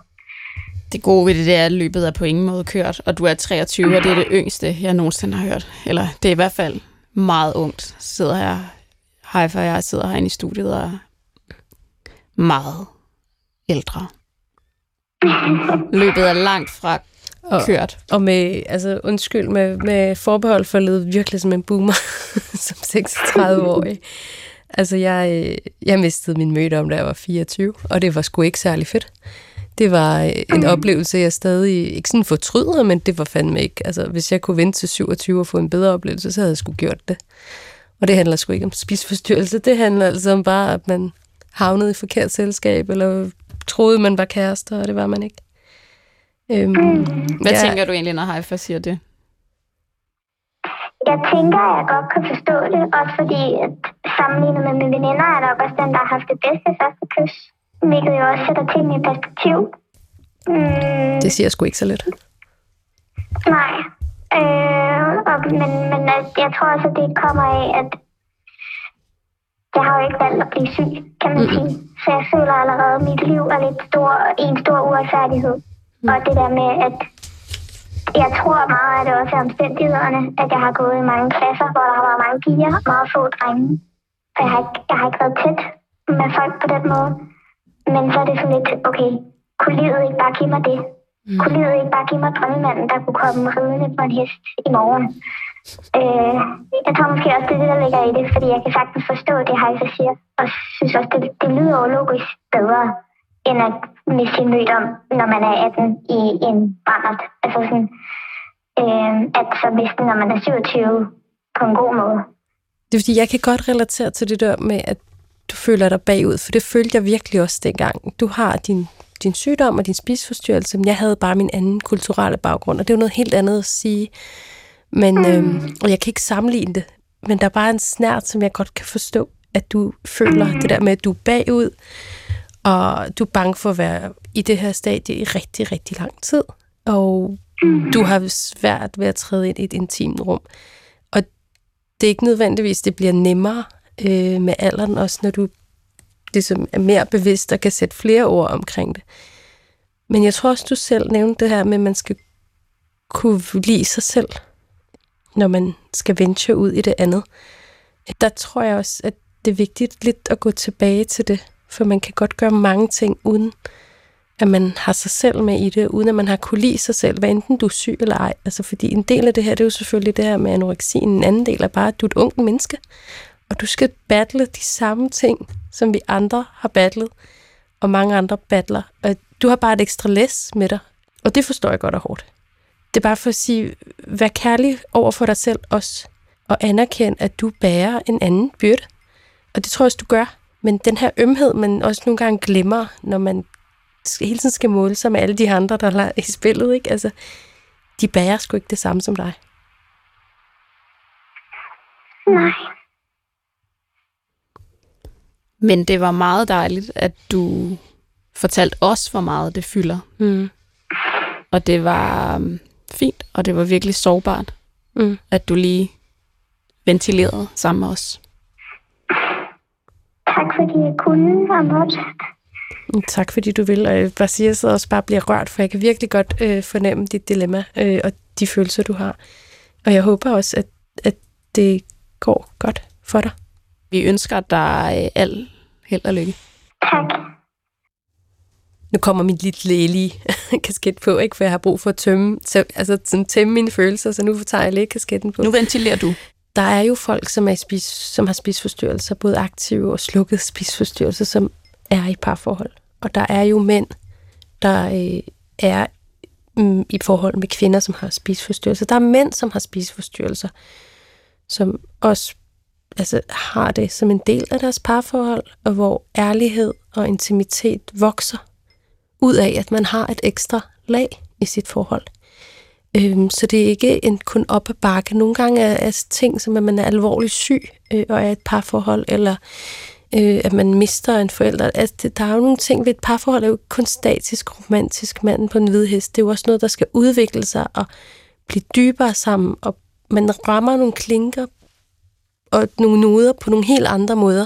Det gode ved det, det er, at løbet er på ingen måde kørt, og du er treogtyve, og det er det yngste, jeg nogensinde har hørt. Eller det er i hvert fald meget ungt. Sidder her, Haifaa og jeg sidder herinde i studiet og er meget ældre. Løbet er langt fra kørt. Og, og med, altså undskyld, med, med forbehold for at lede virkelig som en boomer, som seksogtredive-årig. Altså jeg, jeg mistede min møde om, da jeg var fireogtyve, og det var sgu ikke særlig fedt. Det var en mm. oplevelse, jeg stadig ikke sådan fortryder, men det var fandme ikke. Altså, hvis jeg kunne vente til syvogtyve og få en bedre oplevelse, så havde jeg sgu gjort det. Og det handler sgu ikke om spiseforstyrrelse. Det handler altså om bare, at man havnede i forkert selskab, eller troede, man var kærester, og det var man ikke. Øhm, mm. Hvad jeg, tænker du egentlig, når Haifaa siger det? Jeg tænker, at jeg godt kan forstå det, også fordi at sammenlignet med mine veninder, er der også den, der har haft det bedste første kys. Hvilket jo også sætter tingene i perspektiv. Mm. Det siger jeg sgu ikke så lidt. Nej. Øh, og, men men altså, jeg tror også, at det kommer af, at jeg har jo ikke valgt at blive syg, kan man sige. Mm-hmm. Så jeg føler allerede, at mit liv er lidt stor, en stor uretfærdighed. Mm. Og det der med, at jeg tror meget, at det også er omstændighederne, at jeg har gået i mange klasser, hvor der har været mange piger og meget få drenge. Og jeg har, ikke, jeg har ikke været tæt med folk på den måde. Men så er det sådan lidt, okay, kunne livet ikke bare give mig det? Mm. Kunne livet ikke bare give mig drømmemanden, der kunne komme ridende på en hest i morgen? Øh, jeg tror måske også, det er det, der ligger i det, fordi jeg kan sagtens forstå det, Haifaa siger. Og synes også, det, det lyder jo logisk bedre, end at miste sin mødom, når man er atten i en brandert. Altså sådan, øh, at så miste når man er syvogtyve på en god måde. Det er fordi, jeg kan godt relatere til det der med, at du føler dig bagud, for det følte jeg virkelig også dengang. Du har din, din sygdom og din spiseforstyrrelse, men jeg havde bare min anden kulturelle baggrund, og det er jo noget helt andet at sige. Men, mm. øhm, og jeg kan ikke sammenligne det, men der er bare en snert, som jeg godt kan forstå, at du føler mm. det der med, at du er bagud, og du er bange for at være i det her stadie i rigtig, rigtig lang tid, og mm. du har svært ved at træde ind i et intimt rum. Og det er ikke nødvendigvis, det bliver nemmere, Øh, med alderen, også når du ligesom er mere bevidst og kan sætte flere ord omkring det. Men jeg tror også, du selv nævnte det her med, at man skal kunne lide sig selv, når man skal venture ud i det andet. Der tror jeg også, at det er vigtigt lidt at gå tilbage til det, for man kan godt gøre mange ting, uden at man har sig selv med i det, uden at man har kunne lide sig selv, hvad enten du er syg eller ej. Altså, fordi en del af det her, det er jo selvfølgelig det her med anoreksien, en anden del er bare, at du er et ungt menneske, og du skal battle de samme ting, som vi andre har battlet, og mange andre battler. Og du har bare et ekstra læs med dig, og det forstår jeg godt og hårdt. Det er bare for at sige, vær kærlig over for dig selv også, og anerkend, at du bærer en anden byrde. Og det tror jeg også, du gør. Men den her ømhed, man også nogle gange glemmer, når man hele tiden skal måle sig med alle de andre, der er i spillet, ikke? Altså, de bærer sgu ikke det samme som dig. Nej. Men det var meget dejligt, at du fortalte os, hvor meget det fylder. Mm. Og det var fint, og det var virkelig sårbart, mm. at du lige ventilerede sammen med os. Tak fordi jeg kunne have måttet. Tak fordi du vil, og jeg bare siger, at jeg også bare bliver rørt, for jeg kan virkelig godt øh, fornemme dit dilemma øh, og de følelser, du har. Og jeg håber også, at, at det går godt for dig. Vi ønsker dig øh, al held og lykke. Tak. Nu kommer mit lidt lægelige kasket på, ikke? For jeg har brug for at tømme, tømme, altså, sådan, tømme mine følelser, så nu tager jeg lægekasketten på. Nu ventilerer du. Der er jo folk, som, er spis, som har spiseforstyrrelser, både aktive og slukkede spiseforstyrrelser, som er i parforhold. Og der er jo mænd, der øh, er mm, i forhold med kvinder, som har spiseforstyrrelser. Der er mænd, som har spiseforstyrrelser, som også altså, har det som en del af deres parforhold, og hvor ærlighed og intimitet vokser ud af, at man har et ekstra lag i sit forhold. Øhm, så det er ikke en, kun op ad bakke. Nogle gange er, er ting, som at man er alvorligt syg øh, og er et parforhold, eller øh, at man mister en forælder. Altså, det, der er jo nogle ting ved et parforhold, der er jo ikke kun statisk, romantisk, manden på en hvid hest. Det er jo også noget, der skal udvikle sig og blive dybere sammen, og man rammer nogle klinker og nogle noder på nogle helt andre måder,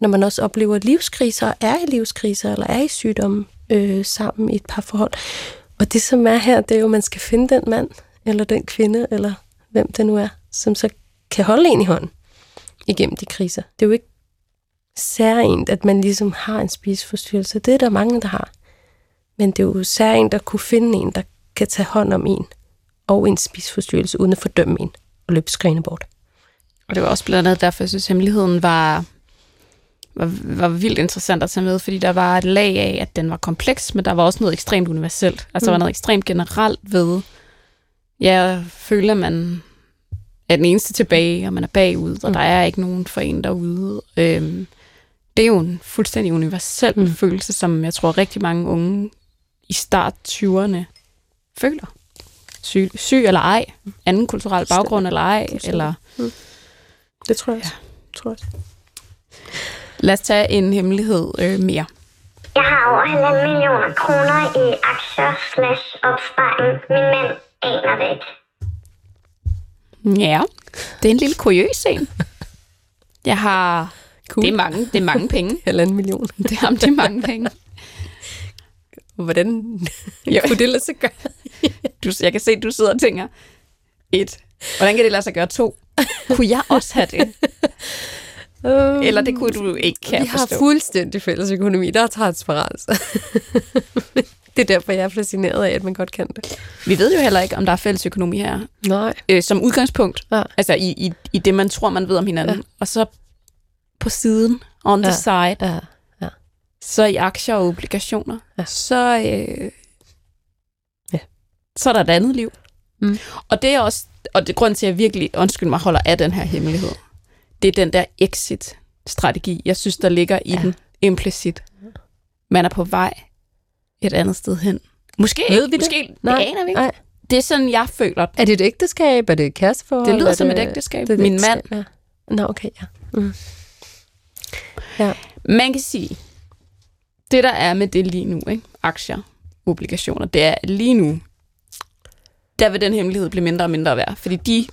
når man også oplever livskriser, er i livskriser, eller er i sygdomme øh, sammen i et parforhold. Og det, som er her, det er jo, at man skal finde den mand, eller den kvinde, eller hvem det nu er, som så kan holde en i hånden igennem de kriser. Det er jo ikke særligt, at man ligesom har en spiseforstyrrelse. Det er der mange, der har. Men det er jo særligt at kunne finde en, der kan tage hånd om en, og en spiseforstyrrelse, uden at fordømme en, og løbe skrigende bort. Og det var også blandt andet derfor, jeg synes, hemmeligheden var, var, var vildt interessant at tage med, fordi der var et lag af, at den var kompleks, men der var også noget ekstremt universelt. Altså, mm. der var noget ekstremt generelt ved, jeg føler, man er den eneste tilbage, og man er bagud, og mm. der er ikke nogen for en derude. Øhm, det er jo en fuldstændig universel mm. følelse, som jeg tror rigtig mange unge i start tyverne føler. Syg, syg eller ej, anden kulturel baggrund eller ej, eller... Mm. Det tror jeg også. Ja. Tror jeg også. Lad os tage en hemmelighed øh, mere. Jeg har over halvanden millioner kroner i aktier slash opsparing. Min mand aner det ikke. Ja, det er en lille kuriøs en. Jeg har... Cool. Det er mange, det er mange penge. Halvanden million. Det er, det er mange penge. Hvordan kunne det lade sig gøre? Du, jeg kan se, at du sidder og tænker, et, hvordan kan det lade sig gøre? To, kunne jeg også have det? Um, Eller det kunne du ikke, kan jeg forstå. Vi har fuldstændig fælles økonomi, der er transparens. Det er derfor, jeg er fascineret af, at man godt kan det. Vi ved jo heller ikke, om der er fælles økonomi her. Nej. Øh, som udgangspunkt, ja. Altså i, i, i det, man tror, man ved om hinanden. Ja. Og så på siden, on the ja. Side, ja. Ja. Så i aktier og obligationer, ja. så, øh, ja. så er der et andet liv. Mm. Og det er også, og det grund til, at jeg virkelig, undskyld mig, holder af den her hemmelighed, det er den der exit-strategi, jeg synes, der ligger i ja. Den implicit. Man er på vej et andet sted hen. Måske ved vi måske, det? Det nej, aner vi ikke. Nej. Det er sådan, jeg føler. Er det et ægteskab? Er det et kæresteforhold? Det lyder det, som et ægteskab. Det, det Min mand. Ja. Nå, okay, ja. Mm. ja. Man kan sige, det der er med det lige nu, ikke? Aktier, obligationer, det er lige nu, der vil den hemmelighed blive mindre og mindre værd, fordi de,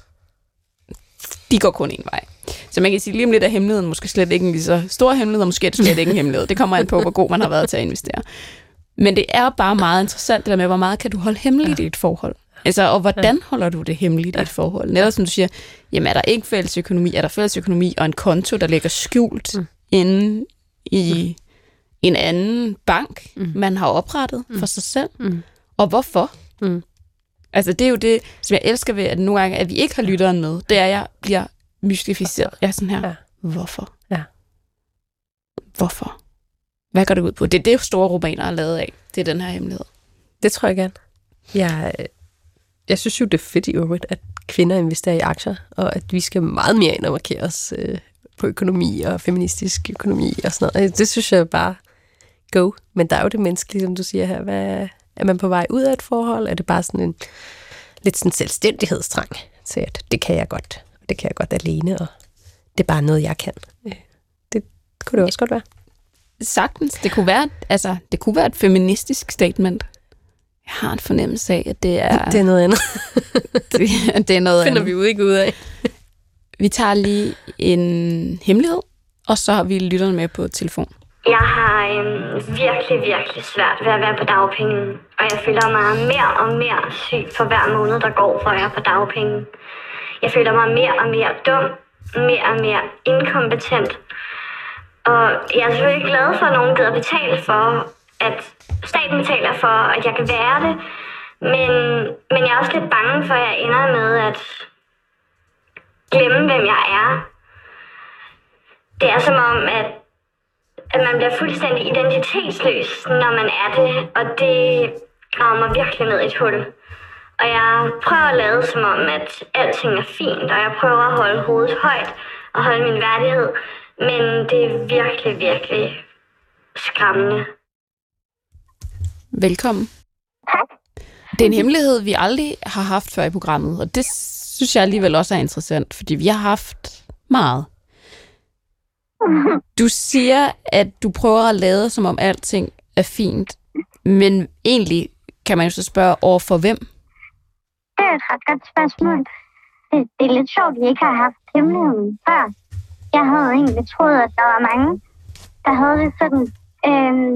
de går kun en vej. Så man kan sige, lige om lidt er hemmeligheden måske slet ikke en lige så stor hemmelighed, og måske er det slet ikke en hemmelighed. Det kommer an på, hvor god man har været til at investere. Men det er bare meget interessant, det der med, hvor meget kan du holde hemmeligt ja. I et forhold? Altså, og hvordan holder du det hemmeligt ja. I et forhold? Netop som du siger, jamen er der ikke fælles økonomi, er der fælles økonomi og en konto, der ligger skjult mm. inde i mm. en anden bank, mm. man har oprettet mm. for sig selv? Mm. Og hvorfor? Mm. Altså, det er jo det, som jeg elsker ved, at nogle gange, at vi ikke har lytteren med, det er, at jeg bliver mystificeret. Jeg er sådan her, ja. Hvorfor? Ja. Hvorfor? Hvad går det ud på? Det er det, store romaner er lavet af. Det er den her hemmelighed. Det tror jeg gerne. Jeg, jeg synes jo, det er fedt i øvrigt, at kvinder investerer i aktier, og at vi skal meget mere ind og markere os øh, på økonomi og feministisk økonomi og sådan noget. Det synes jeg bare go. Men der er jo det menneskelige, som du siger her. Hvad, er man på vej ud af et forhold? Er det bare sådan en lidt sådan selvstændighedstrang til, at det kan jeg godt, og det kan jeg godt alene, og det er bare noget, jeg kan? Det kunne det også godt være. Sagtens. Det kunne være, altså, det kunne være et feministisk statement. Jeg har en fornemmelse af, at det er... Det er noget andet. det, det er noget finder andet. Vi jo ikke ud af. Vi tager lige en hemmelighed, og så har vi lytterne med på telefon. Jeg har øhm, virkelig, virkelig svært ved at være på dagpenge, og jeg føler mig mere og mere syg for hver måned, der går, hvor jeg er på dagpenge. Jeg føler mig mere og mere dum, mere og mere inkompetent, og jeg er selvfølgelig glad for, at nogen gider betale for, at staten betaler for, at jeg kan være det, men, men jeg er også lidt bange for, at jeg ender med at glemme, hvem jeg er. Det er som om, at at man bliver fuldstændig identitetsløs, når man er det, og det graver mig virkelig ned i et hul. Og jeg prøver at lade som om, at alting er fint, og jeg prøver at holde hovedet højt og holde min værdighed, men det er virkelig, virkelig skræmmende. Velkommen. Tak. Det er en hemmelighed, vi aldrig har haft før i programmet, og det synes jeg alligevel også er interessant, fordi vi har haft meget. Du siger, at du prøver at lade, som om alting er fint, men egentlig kan man jo så spørge over for hvem? Det er et ret godt spørgsmål. Det, det er lidt sjovt, at vi ikke har haft hemmeligheden før. Jeg havde egentlig troet, at der var mange, der havde det sådan. Øhm,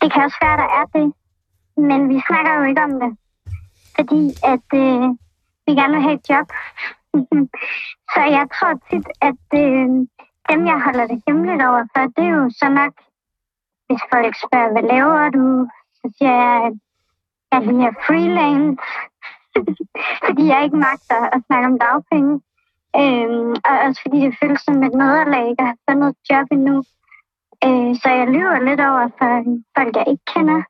det kan også være, der er det, men vi snakker jo ikke om det, fordi at øh, vi gerne vil have et job. Så jeg tror tit, at... Øh, Dem, jeg holder det hemmeligt over for, det er jo så nok, hvis folk spørger, hvad laver du? Så siger jeg, at jeg lige er freelance, fordi jeg ikke magter at snakke om dagpenge. Øhm, og også fordi det føles som et nederlag, jeg har fundet et job endnu. Øh, så jeg lyver lidt over for folk, jeg ikke kender.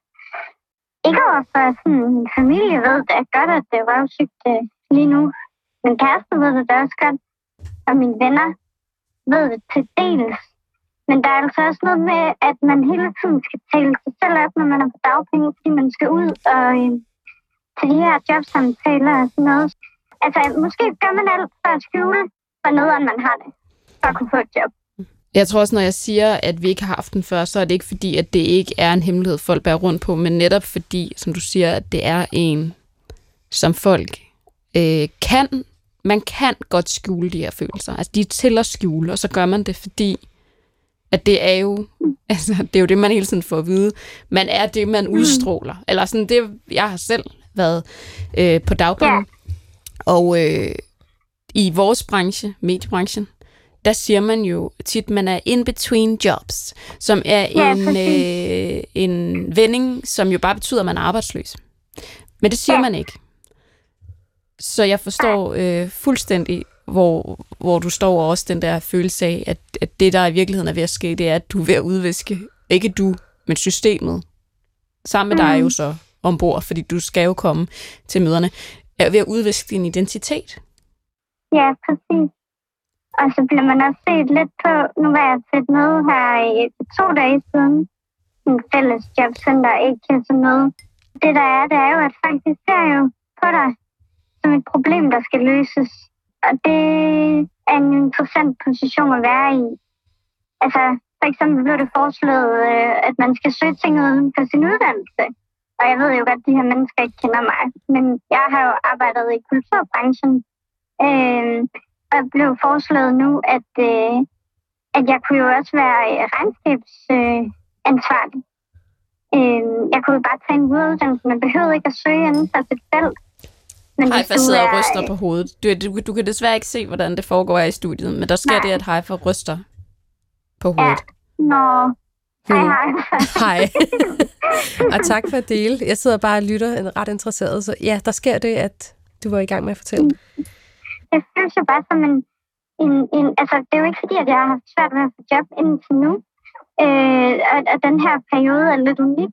Ikke over for sådan en familie ved det godt, at det er røvsygt øh, lige nu. Min kæreste ved det også godt, og mine venner ved det til dels. Men der er altså også noget med, at man hele tiden skal tale sig selv op, når man er på dagpenge, fordi man skal ud og øh, til de her jobsamtaler og sådan noget. Altså, måske gør man alt for at skjule, for noget, end man har det, for at kunne få et job. Jeg tror også, når jeg siger, at vi ikke har haft den før, så er det ikke fordi, at det ikke er en hemmelighed, folk bærer rundt på, men netop fordi, som du siger, at det er en, som folk øh, kan. Man kan godt skjule de her følelser. Altså, de er til at skjule, og så gør man det, fordi at det er jo, altså, det er jo det, man hele tiden får at vide. Man er det, man udstråler. Mm. Eller sådan det, jeg har selv været øh, på dagpenge. Yeah. Og øh, i vores branche, mediebranchen, der siger man jo tit, man er in between jobs, som er yeah, en, øh, en vending, som jo bare betyder, at man er arbejdsløs. Men det siger yeah. man ikke. Så jeg forstår øh, fuldstændig, hvor, hvor du står, og også den der følelse af, at, at det, der i virkeligheden er ved at ske, det er, at du er ved at udviske, ikke du, men systemet, sammen med dig jo så ombord, fordi du skal jo komme til møderne, er ved at udviske din identitet. Ja, præcis. Og så bliver man også set lidt på, nu var jeg set noget her i to dage siden, en fælles jobcenter, ikke sådan noget. Det der er, det er jo, at folk ser jo på dig, som et problem, der skal løses. Og det er en interessant position at være i. Altså, for eksempel blev det foreslået, at man skal søge ting uden for sin uddannelse. Og jeg ved jo godt, at de her mennesker ikke kender mig. Men jeg har jo arbejdet i kulturbranchen. Øh, og blev foreslået nu, at, øh, at jeg kunne jo også være regnskabsansvarlig. Øh, jeg kunne jo bare tage en videreuddannelse. Man behøvede ikke at søge inden for sit felt. Haifaa sidder og ryster på hovedet. Du, du, du kan desværre ikke se, hvordan det foregår her i studiet, men der sker nej. Det, at Haifaa ryster på hovedet. Ja. Nå. Hej, Haifaa. Hej. Og tak for at dele. Jeg sidder bare og lytter ret interesseret, så ja, der sker det, at du var i gang med at fortælle. Jeg føles jo bare som en, en, en... Altså, det er jo ikke fordi, at jeg har haft svært med at få job indtil nu, øh, og, og den her periode er lidt unik.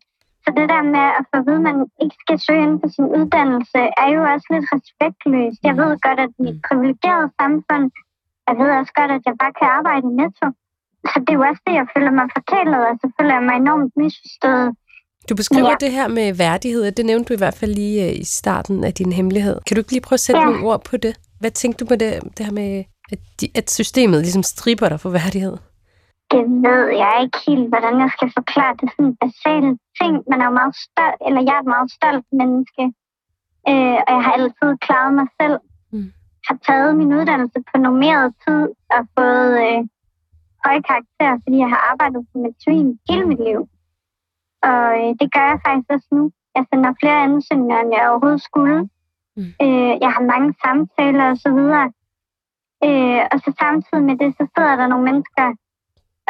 Så det der med at få at vide, at man ikke skal søge inden for sin uddannelse, er jo også lidt respektløst. Jeg ved godt, at vi er et privilegeret samfund. Jeg ved også godt, at jeg bare kan arbejde i Netto. så det er jo også det, jeg føler mig forkælet, og så føler jeg mig enormt misforstået. Du beskriver ja. det her med værdighed, det nævnte du i hvert fald lige i starten af din hemmelighed. Kan du ikke lige prøve at sætte ja. nogle ord på det? Hvad tænkte du på det, det her med, at, de, at systemet ligesom stripper dig for værdighed? Det ved jeg ikke helt, hvordan jeg skal forklare det. Sådan en basal ting. Man er jo meget stolt, eller jeg er et meget stolt menneske. Øh, og jeg har altid klaret mig selv. Mm. Har taget min uddannelse på normeret tid og fået øh, høje karakterer, fordi jeg har arbejdet som et svin hele mit liv. Og øh, det gør jeg faktisk også nu. Jeg sender flere ansøgninger, end jeg overhovedet skulle. Mm. Øh, jeg har mange samtaler og så videre. Øh, og så samtidig med det, så sidder der nogle mennesker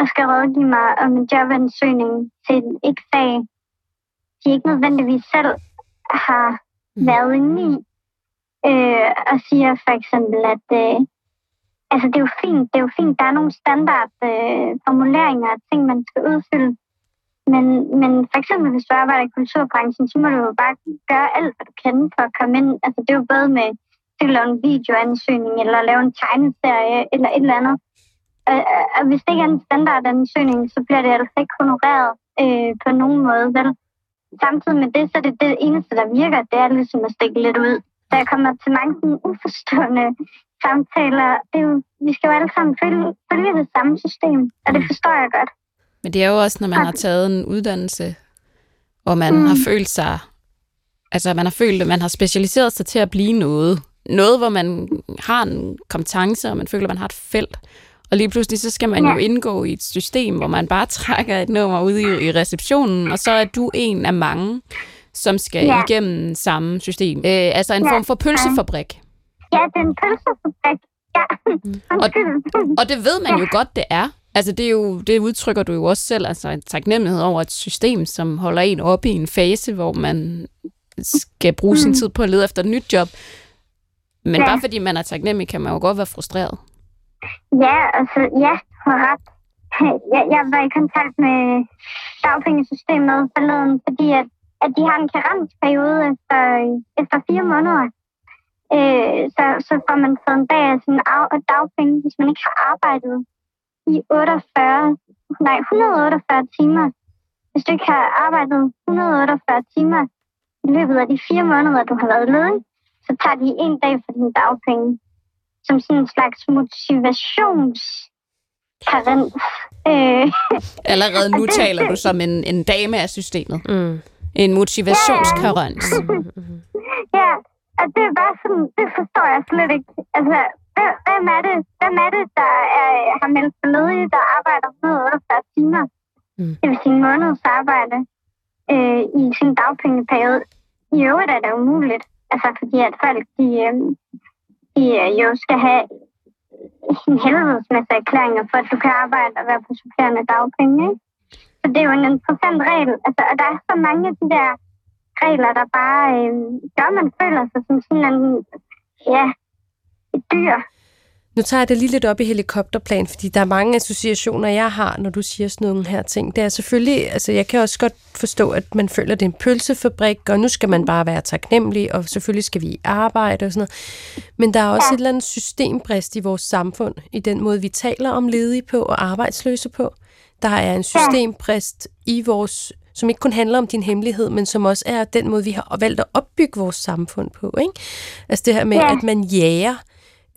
og skal rådgive mig om en jobansøgning til en ikke-sag, de ikke nødvendigvis selv har været inde i, øh, og siger for eksempel, at øh, altså det er jo fint, det er jo fint, der er nogle standardformuleringer øh, og ting, man skal udfylde, men, men for eksempel, hvis du arbejder i kulturbranchen, så må du jo bare gøre alt, hvad du kan for at komme ind. Altså det er jo både med til at lave en videoansøgning, eller lave en tegneserie, eller et eller andet. Og hvis det ikke er en standardansøgning, så bliver det altså ikke honoreret øh, på nogen måde, vel? Samtidig med det, så er det det eneste, der virker, det er ligesom at stikke lidt ud. Der kommer til mange sådan uforstående samtaler. Det er jo, vi skal jo alle sammen følge, følge det samme system, og det forstår jeg godt. Men det er jo også, når man har taget en uddannelse, og man mm. har følt sig, altså man har følt, at man har specialiseret sig til at blive noget. Noget, hvor man har en kompetence, og man føler, at man har et felt. Og lige pludselig, så skal man jo indgå i et system, hvor man bare trækker et nummer ud i, i receptionen, og så er du en af mange, som skal ja. igennem samme system. Øh, altså en ja. form for pølsefabrik. Ja, det er en pølsefabrik. Ja. Og, og det ved man jo ja. godt, det er. Altså det, er jo, det udtrykker du jo også selv, altså en taknemmelighed over et system, som holder en oppe i en fase, hvor man skal bruge sin tid på at lede efter et nyt job. Men ja. bare fordi man er taknemmelig, kan man jo godt være frustreret. Ja, altså, ja, du har ret. Jeg, jeg var i kontakt med dagpengesystemet forleden, fordi at, at de har en karantsperiode efter, efter fire måneder. Øh, så, så får man fået en dag af sin dagpenge, hvis man ikke har arbejdet i otteogfyrre, nej, et hundrede og otteogfyrre timer. Hvis du ikke har arbejdet et hundrede og otteogfyrre timer i løbet af de fire måneder, du har været ledig, så tager de en dag for din dagpenge. Som sådan en slags motivationskarens. Øh. Allerede nu det, taler du som en, en dame af systemet. Mm. En motivationskarens. Ja, og det er bare sådan, det forstår jeg slet ikke. Altså, hvem er det, hvem er det der er, har meldt sig ledige, der arbejder et hundrede og otteogfyrre timer? Mm. Det vil sige en måneds arbejde øh, i sin dagpengeperiode. I øvrigt er det umuligt. Altså, fordi at folk, de... Øh, de jo skal have en helvedesmæssig erklæring for, at du kan arbejde og være på supplerende dagpenge. Ikke? Så det er jo en interessant regel. Altså, og der er så mange af de der regler, der bare øh, gør, man føler sig som sådan en, ja, et dyr. Nu tager jeg det lige lidt op i helikopterplan, fordi der er mange associationer, jeg har, når du siger sådan nogle her ting. Det er selvfølgelig, altså jeg kan også godt forstå, at man føler, at det er en pølsefabrik, og nu skal man bare være taknemmelig, og selvfølgelig skal vi i arbejde og sådan noget. Men der er også ja. et eller andet systembrist i vores samfund, i den måde, vi taler om ledige på og arbejdsløse på. Der er en systembrist i vores, som ikke kun handler om din hemmelighed, men som også er den måde, vi har valgt at opbygge vores samfund på, ikke? Altså det her med, ja. at man jager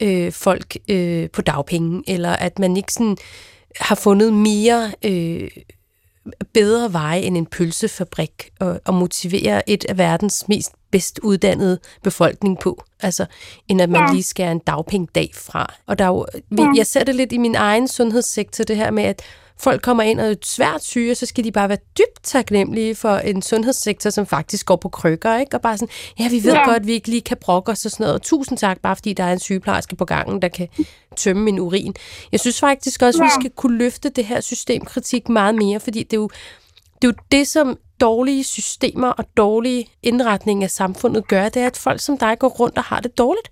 Øh, folk øh, på dagpenge, eller at man ikke sådan har fundet mere øh, bedre veje end en pølsefabrik og, og motiverer et af verdens mest bedst uddannede befolkning på, altså end at man ja. lige skærer en dagpengedag fra. Og der er jo, jeg ser det lidt i min egen sundhedssektor, det her med, at folk kommer ind og er svært syge, så skal de bare være dybt taknemmelige for en sundhedssektor, som faktisk går på krykker, ikke? Og bare sådan, ja, vi ved ja. godt, at vi ikke lige kan brokke os og sådan noget. Og tusind tak, bare fordi der er en sygeplejerske på gangen, der kan tømme min urin. Jeg synes faktisk også, ja. vi skal kunne løfte det her systemkritik meget mere, fordi det er jo det, er jo det som dårlige systemer og dårlige indretninger af samfundet gør, det er, at folk som dig går rundt og har det dårligt.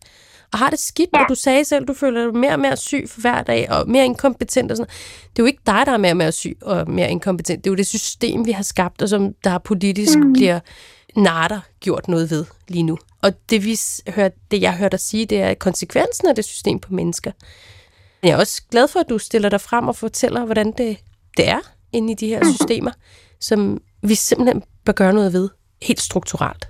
Og har det skidt, ja. og du sagde selv, du føler dig mere og mere syg for hver dag, og mere inkompetent og sådan noget. Det er jo ikke dig, der er mere og mere syg og mere inkompetent. Det er jo det system, vi har skabt, og som der politisk mm. bliver narter gjort noget ved lige nu. Og det, vi hører, det jeg hører dig sige, det er konsekvensen af det system på mennesker. Men jeg er også glad for, at du stiller dig frem og fortæller, hvordan det, det er inde i de her mm. systemer, som vi simpelthen bør gøre noget ved, helt strukturelt.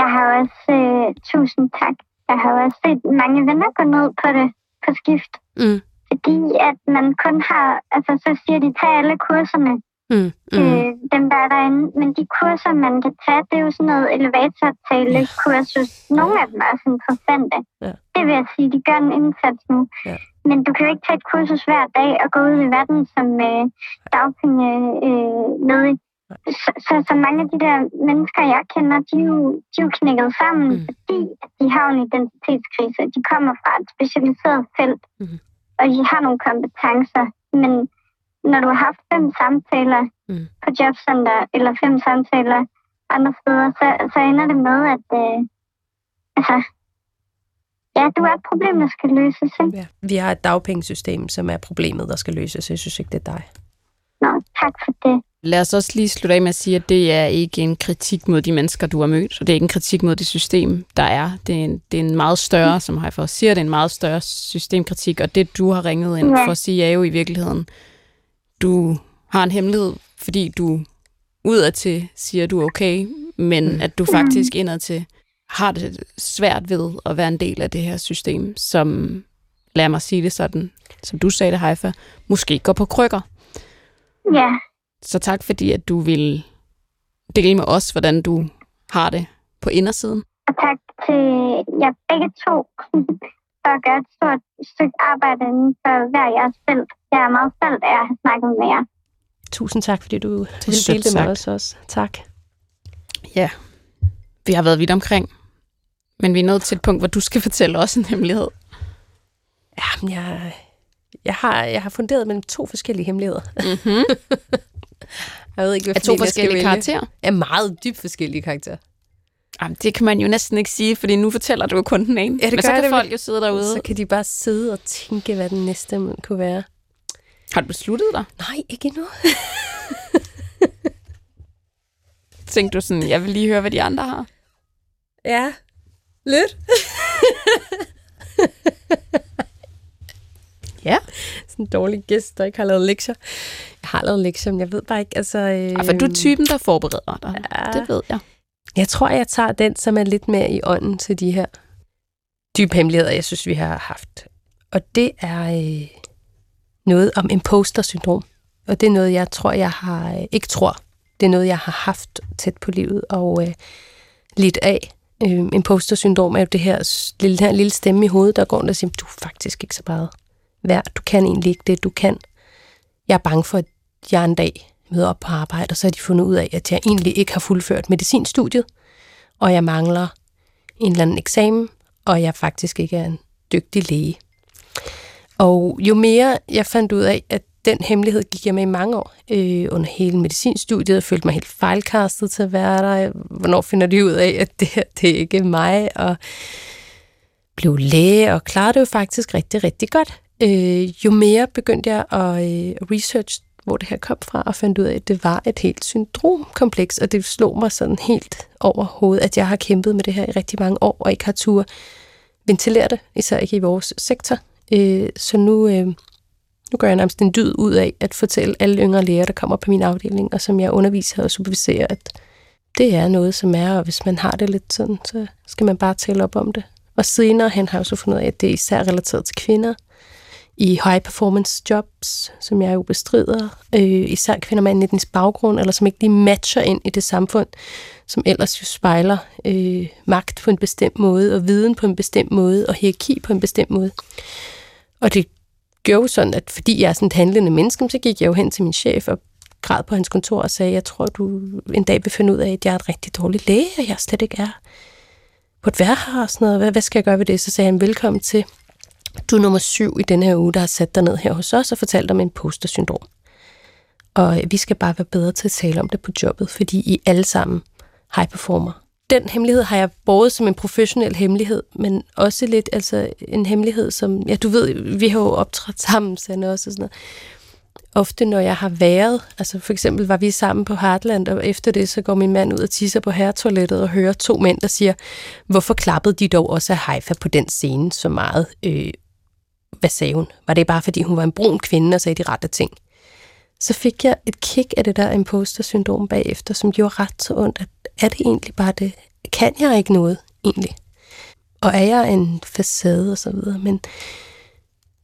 Jeg har også, øh, tusind tak, jeg har også set mange venner gå ned på det, på skift. Mm. Fordi at man kun har, altså så siger de, tag alle kurserne, mm. Mm. Øh, dem der er derinde. Men de kurser, man kan tage, det er jo sådan noget elevatortale-kursus. Nogle af dem er sådan på søndag. Ja. Det vil jeg sige, de gør en indsats nu. Ja. Men du kan jo ikke tage et kursus hver dag og gå ud i verden som øh, dagpenge øh, ledig. Så, så, så mange af de der mennesker, jeg kender, de er jo, de er jo knækket sammen, mm. fordi de har en identitetskrise. De kommer fra et specialiseret felt, mm. og de har nogle kompetencer. Men når du har haft fem samtaler mm. på jobcenter, eller fem samtaler andre steder, så, så ender det med, at øh, altså, ja, du er et problem, der skal løses. Ikke? Ja. Vi har et dagpengesystem, som er problemet, der skal løses. Jeg synes ikke, det er dig. Nå, tak for det. Lad os også lige slutte af med at sige, at det er ikke en kritik mod de mennesker, du har mødt, og det er ikke en kritik mod det system, der er. Det er en, det er en meget større, som Haifaa siger, det er en meget større systemkritik, og det, du har ringet ind for at sige, er jo i virkeligheden, du har en hemmelighed, fordi du udadtil siger, du er okay, men at du faktisk indadtil har det svært ved at være en del af det her system, som, lad mig sige det sådan, som du sagde det, Haifaa, måske går på krykker. Ja. Så tak, fordi at du vil dele med os, hvordan du har det på indersiden. Og tak til jer begge to for at gøre et stort stykke arbejde inden for hver jeres felt. Jeg er meget stolt af at have snakket med jer. Tusind tak, fordi du ville dele det med os også. Tak. Ja, vi har været vidt omkring, men vi er nået til et punkt, hvor du skal fortælle os en hemmelighed. Jamen, jeg... Jeg har, jeg har funderet mellem to forskellige hemmeligheder. Mm-hmm. Jeg ved ikke, hvad er to forskellige karakterer? Ja, meget dybt forskellige karakterer. Jamen, det kan man jo næsten ikke sige, fordi nu fortæller du jo kun den ene. Ja, det men gør så kan det, folk jo sidde derude. Så kan de bare sidde og tænke, hvad den næste kunne være. Har du besluttet dig? Nej, ikke endnu. Tænkte du sådan, jeg vil lige høre, hvad de andre har? Ja, lidt. Ja, sådan en dårlig gæst, der ikke har lavet lektier. Jeg har lavet lektier, men jeg ved bare ikke, altså... Øh... Ej, for du er typen, der forbereder dig. Ja. Det ved jeg. Jeg tror, jeg tager den, som er lidt mere i ånden til de her dybe hemmeligheder, jeg synes, vi har haft. Og det er øh, noget om imposter-syndrom. Og det er noget, jeg tror, jeg har... Øh, ikke tror. Det er noget, jeg har haft tæt på livet og øh, lidt af. Øh, imposter-syndrom er jo det her, det her lille stemme i hovedet, der går rundt og siger, du er faktisk ikke så meget værd. Du kan egentlig ikke det, du kan. Jeg er bange for, at jeg en dag møder op på arbejde, og så har de fundet ud af, at jeg egentlig ikke har fuldført medicinstudiet, og jeg mangler en eller anden eksamen, og jeg faktisk ikke er en dygtig læge. Og jo mere jeg fandt ud af, at den hemmelighed gik jeg med i mange år øh, under hele medicinstudiet, og følte mig helt fejlkastet til at være der. Hvornår finder de ud af, at det her, det er ikke mig? Og blev læge, og klarede det jo faktisk rigtig, rigtig godt. Øh, jo mere begyndte jeg at øh, researche, hvor det her kom fra, og fandt ud af, at det var et helt syndromkompleks, og det slog mig sådan helt over hovedet, at jeg har kæmpet med det her i rigtig mange år, og ikke har tur ventilere det, især ikke i vores sektor. Øh, så nu, øh, nu gør jeg nærmest en dyd ud af at fortælle alle yngre læger, der kommer på min afdeling, og som jeg underviser og superviserer, at det er noget, som er, og hvis man har det lidt sådan, så skal man bare tale op om det. Og senere hen har jeg så fundet ud af, at det er især relateret til kvinder, i high-performance jobs, som jeg jo bestrider, øh, især kvinder med en etnisk baggrund, eller som ikke lige matcher ind i det samfund, som ellers jo spejler øh, magt på en bestemt måde, og viden på en bestemt måde, og hierarki på en bestemt måde. Og det gjorde sådan, at fordi jeg er sådan et handlende menneske, så gik jeg jo hen til min chef og græd på hans kontor og sagde, jeg tror, du en dag vil finde ud af, at jeg er et rigtig dårlig læge, og jeg slet ikke er på et værre her og sådan noget. Hvad, hvad skal jeg gøre ved det? Så sagde han, velkommen til... Du er nummer syv i den her uge, der har sat dig ned her hos os og fortalt om imposter-syndrom. Og vi skal bare være bedre til at tale om det på jobbet, fordi I alle sammen high performer. Den hemmelighed har jeg båret som en professionel hemmelighed, men også lidt altså en hemmelighed, som... Ja, du ved, vi har jo optrådt sammen, Sanne, også og sådan noget. Ofte, når jeg har været... Altså, for eksempel var vi sammen på Heartland, og efter det, så går min mand ud og tisser på herretoilettet og hører to mænd, der siger, hvorfor klappede de dog også af Haifaa på den scene så meget... Øh, hvad sagde hun? Var det bare, fordi hun var en brun kvinde og sagde de rette ting? Så fik jeg et kick af det der imposter-syndrom bagefter, som gjorde ret så ondt, at er det egentlig bare det? Kan jeg ikke noget egentlig? Og er jeg en facade og så videre? Men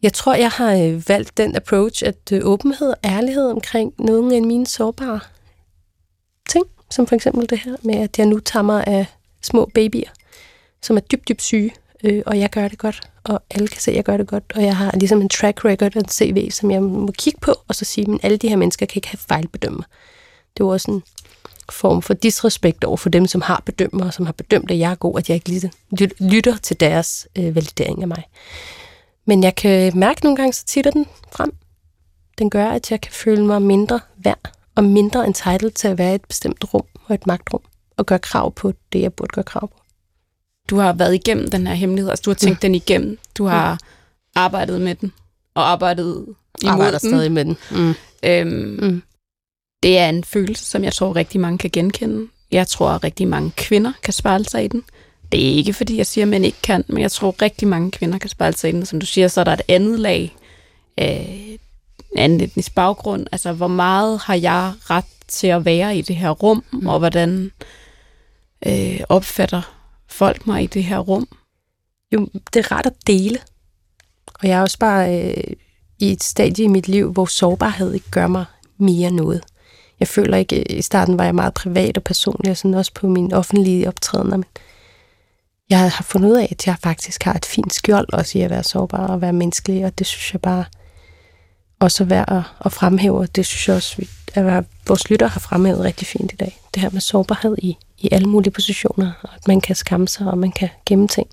jeg tror, jeg har valgt den approach, at åbenhed og ærlighed omkring nogle af mine sårbare ting, som for eksempel det her med, at jeg nu tager mig af små babyer, som er dybt, dybt syge, øh, og jeg gør det godt, og alle kan se, at jeg gør det godt, og jeg har ligesom en track record og en C V, som jeg må kigge på, og så sige, at alle de her mennesker kan ikke have fejlbedømmer. Det var også en form for disrespekt over for dem, som har bedømmer, og som har bedømt, at jeg er god, at jeg ikke lytter til deres øh, validering af mig. Men jeg kan mærke nogle gange, så titter den frem. Den gør, at jeg kan føle mig mindre værd, og mindre entitled til at være i et bestemt rum og et magtrum, og gøre krav på det, jeg burde gøre krav på. Du har været igennem den her hemmelighed, altså du har tænkt mm. den igennem. Du har mm. arbejdet med den, og arbejdet imod Arbejder den. stadig med den. Mm. Øhm, mm. Det er en følelse, som jeg tror rigtig mange kan genkende. Jeg tror, at rigtig mange kvinder kan spejle sig i den. Det er ikke, fordi jeg siger, at man ikke kan, men jeg tror, rigtig mange kvinder kan spejle sig i den. Som du siger, så er der et andet lag, øh, anden etnisk baggrund. Altså, hvor meget har jeg ret til at være i det her rum, mm. og hvordan øh, opfatter folk mig i det her rum? Jo, det er ret at dele. Og jeg er også bare øh, i et stadie i mit liv, hvor sårbarhed ikke gør mig mere noget. Jeg føler ikke, i starten var jeg meget privat og personlig, og sådan også på mine offentlige optrædener, men jeg har fundet ud af, at jeg faktisk har et fint skjold også i at være sårbar og være menneskelig, og det synes jeg bare også er værd at fremhæve, og det synes jeg også, at vores lytter har fremhævet rigtig fint i dag. Det her med sårbarhed i, i alle mulige positioner, og at man kan skamme sig, og man kan gemme ting.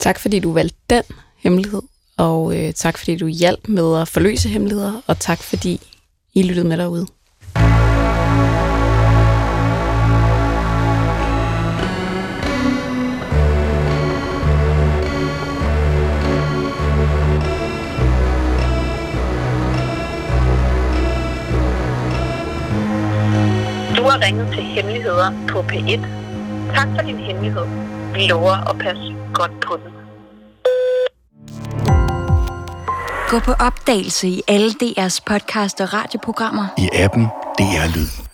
Tak fordi du valgte den hemmelighed, og øh, tak fordi du hjalp med at forløse hemmeligheder, og tak fordi I lyttede med derude. Du har ringet til Hemmeligheder på P et. Tak for din hemmelighed. Vi lover at passe godt på den. Gå på opdagelse i alle D R's podcast og radioprogrammer. I appen D R Lyd.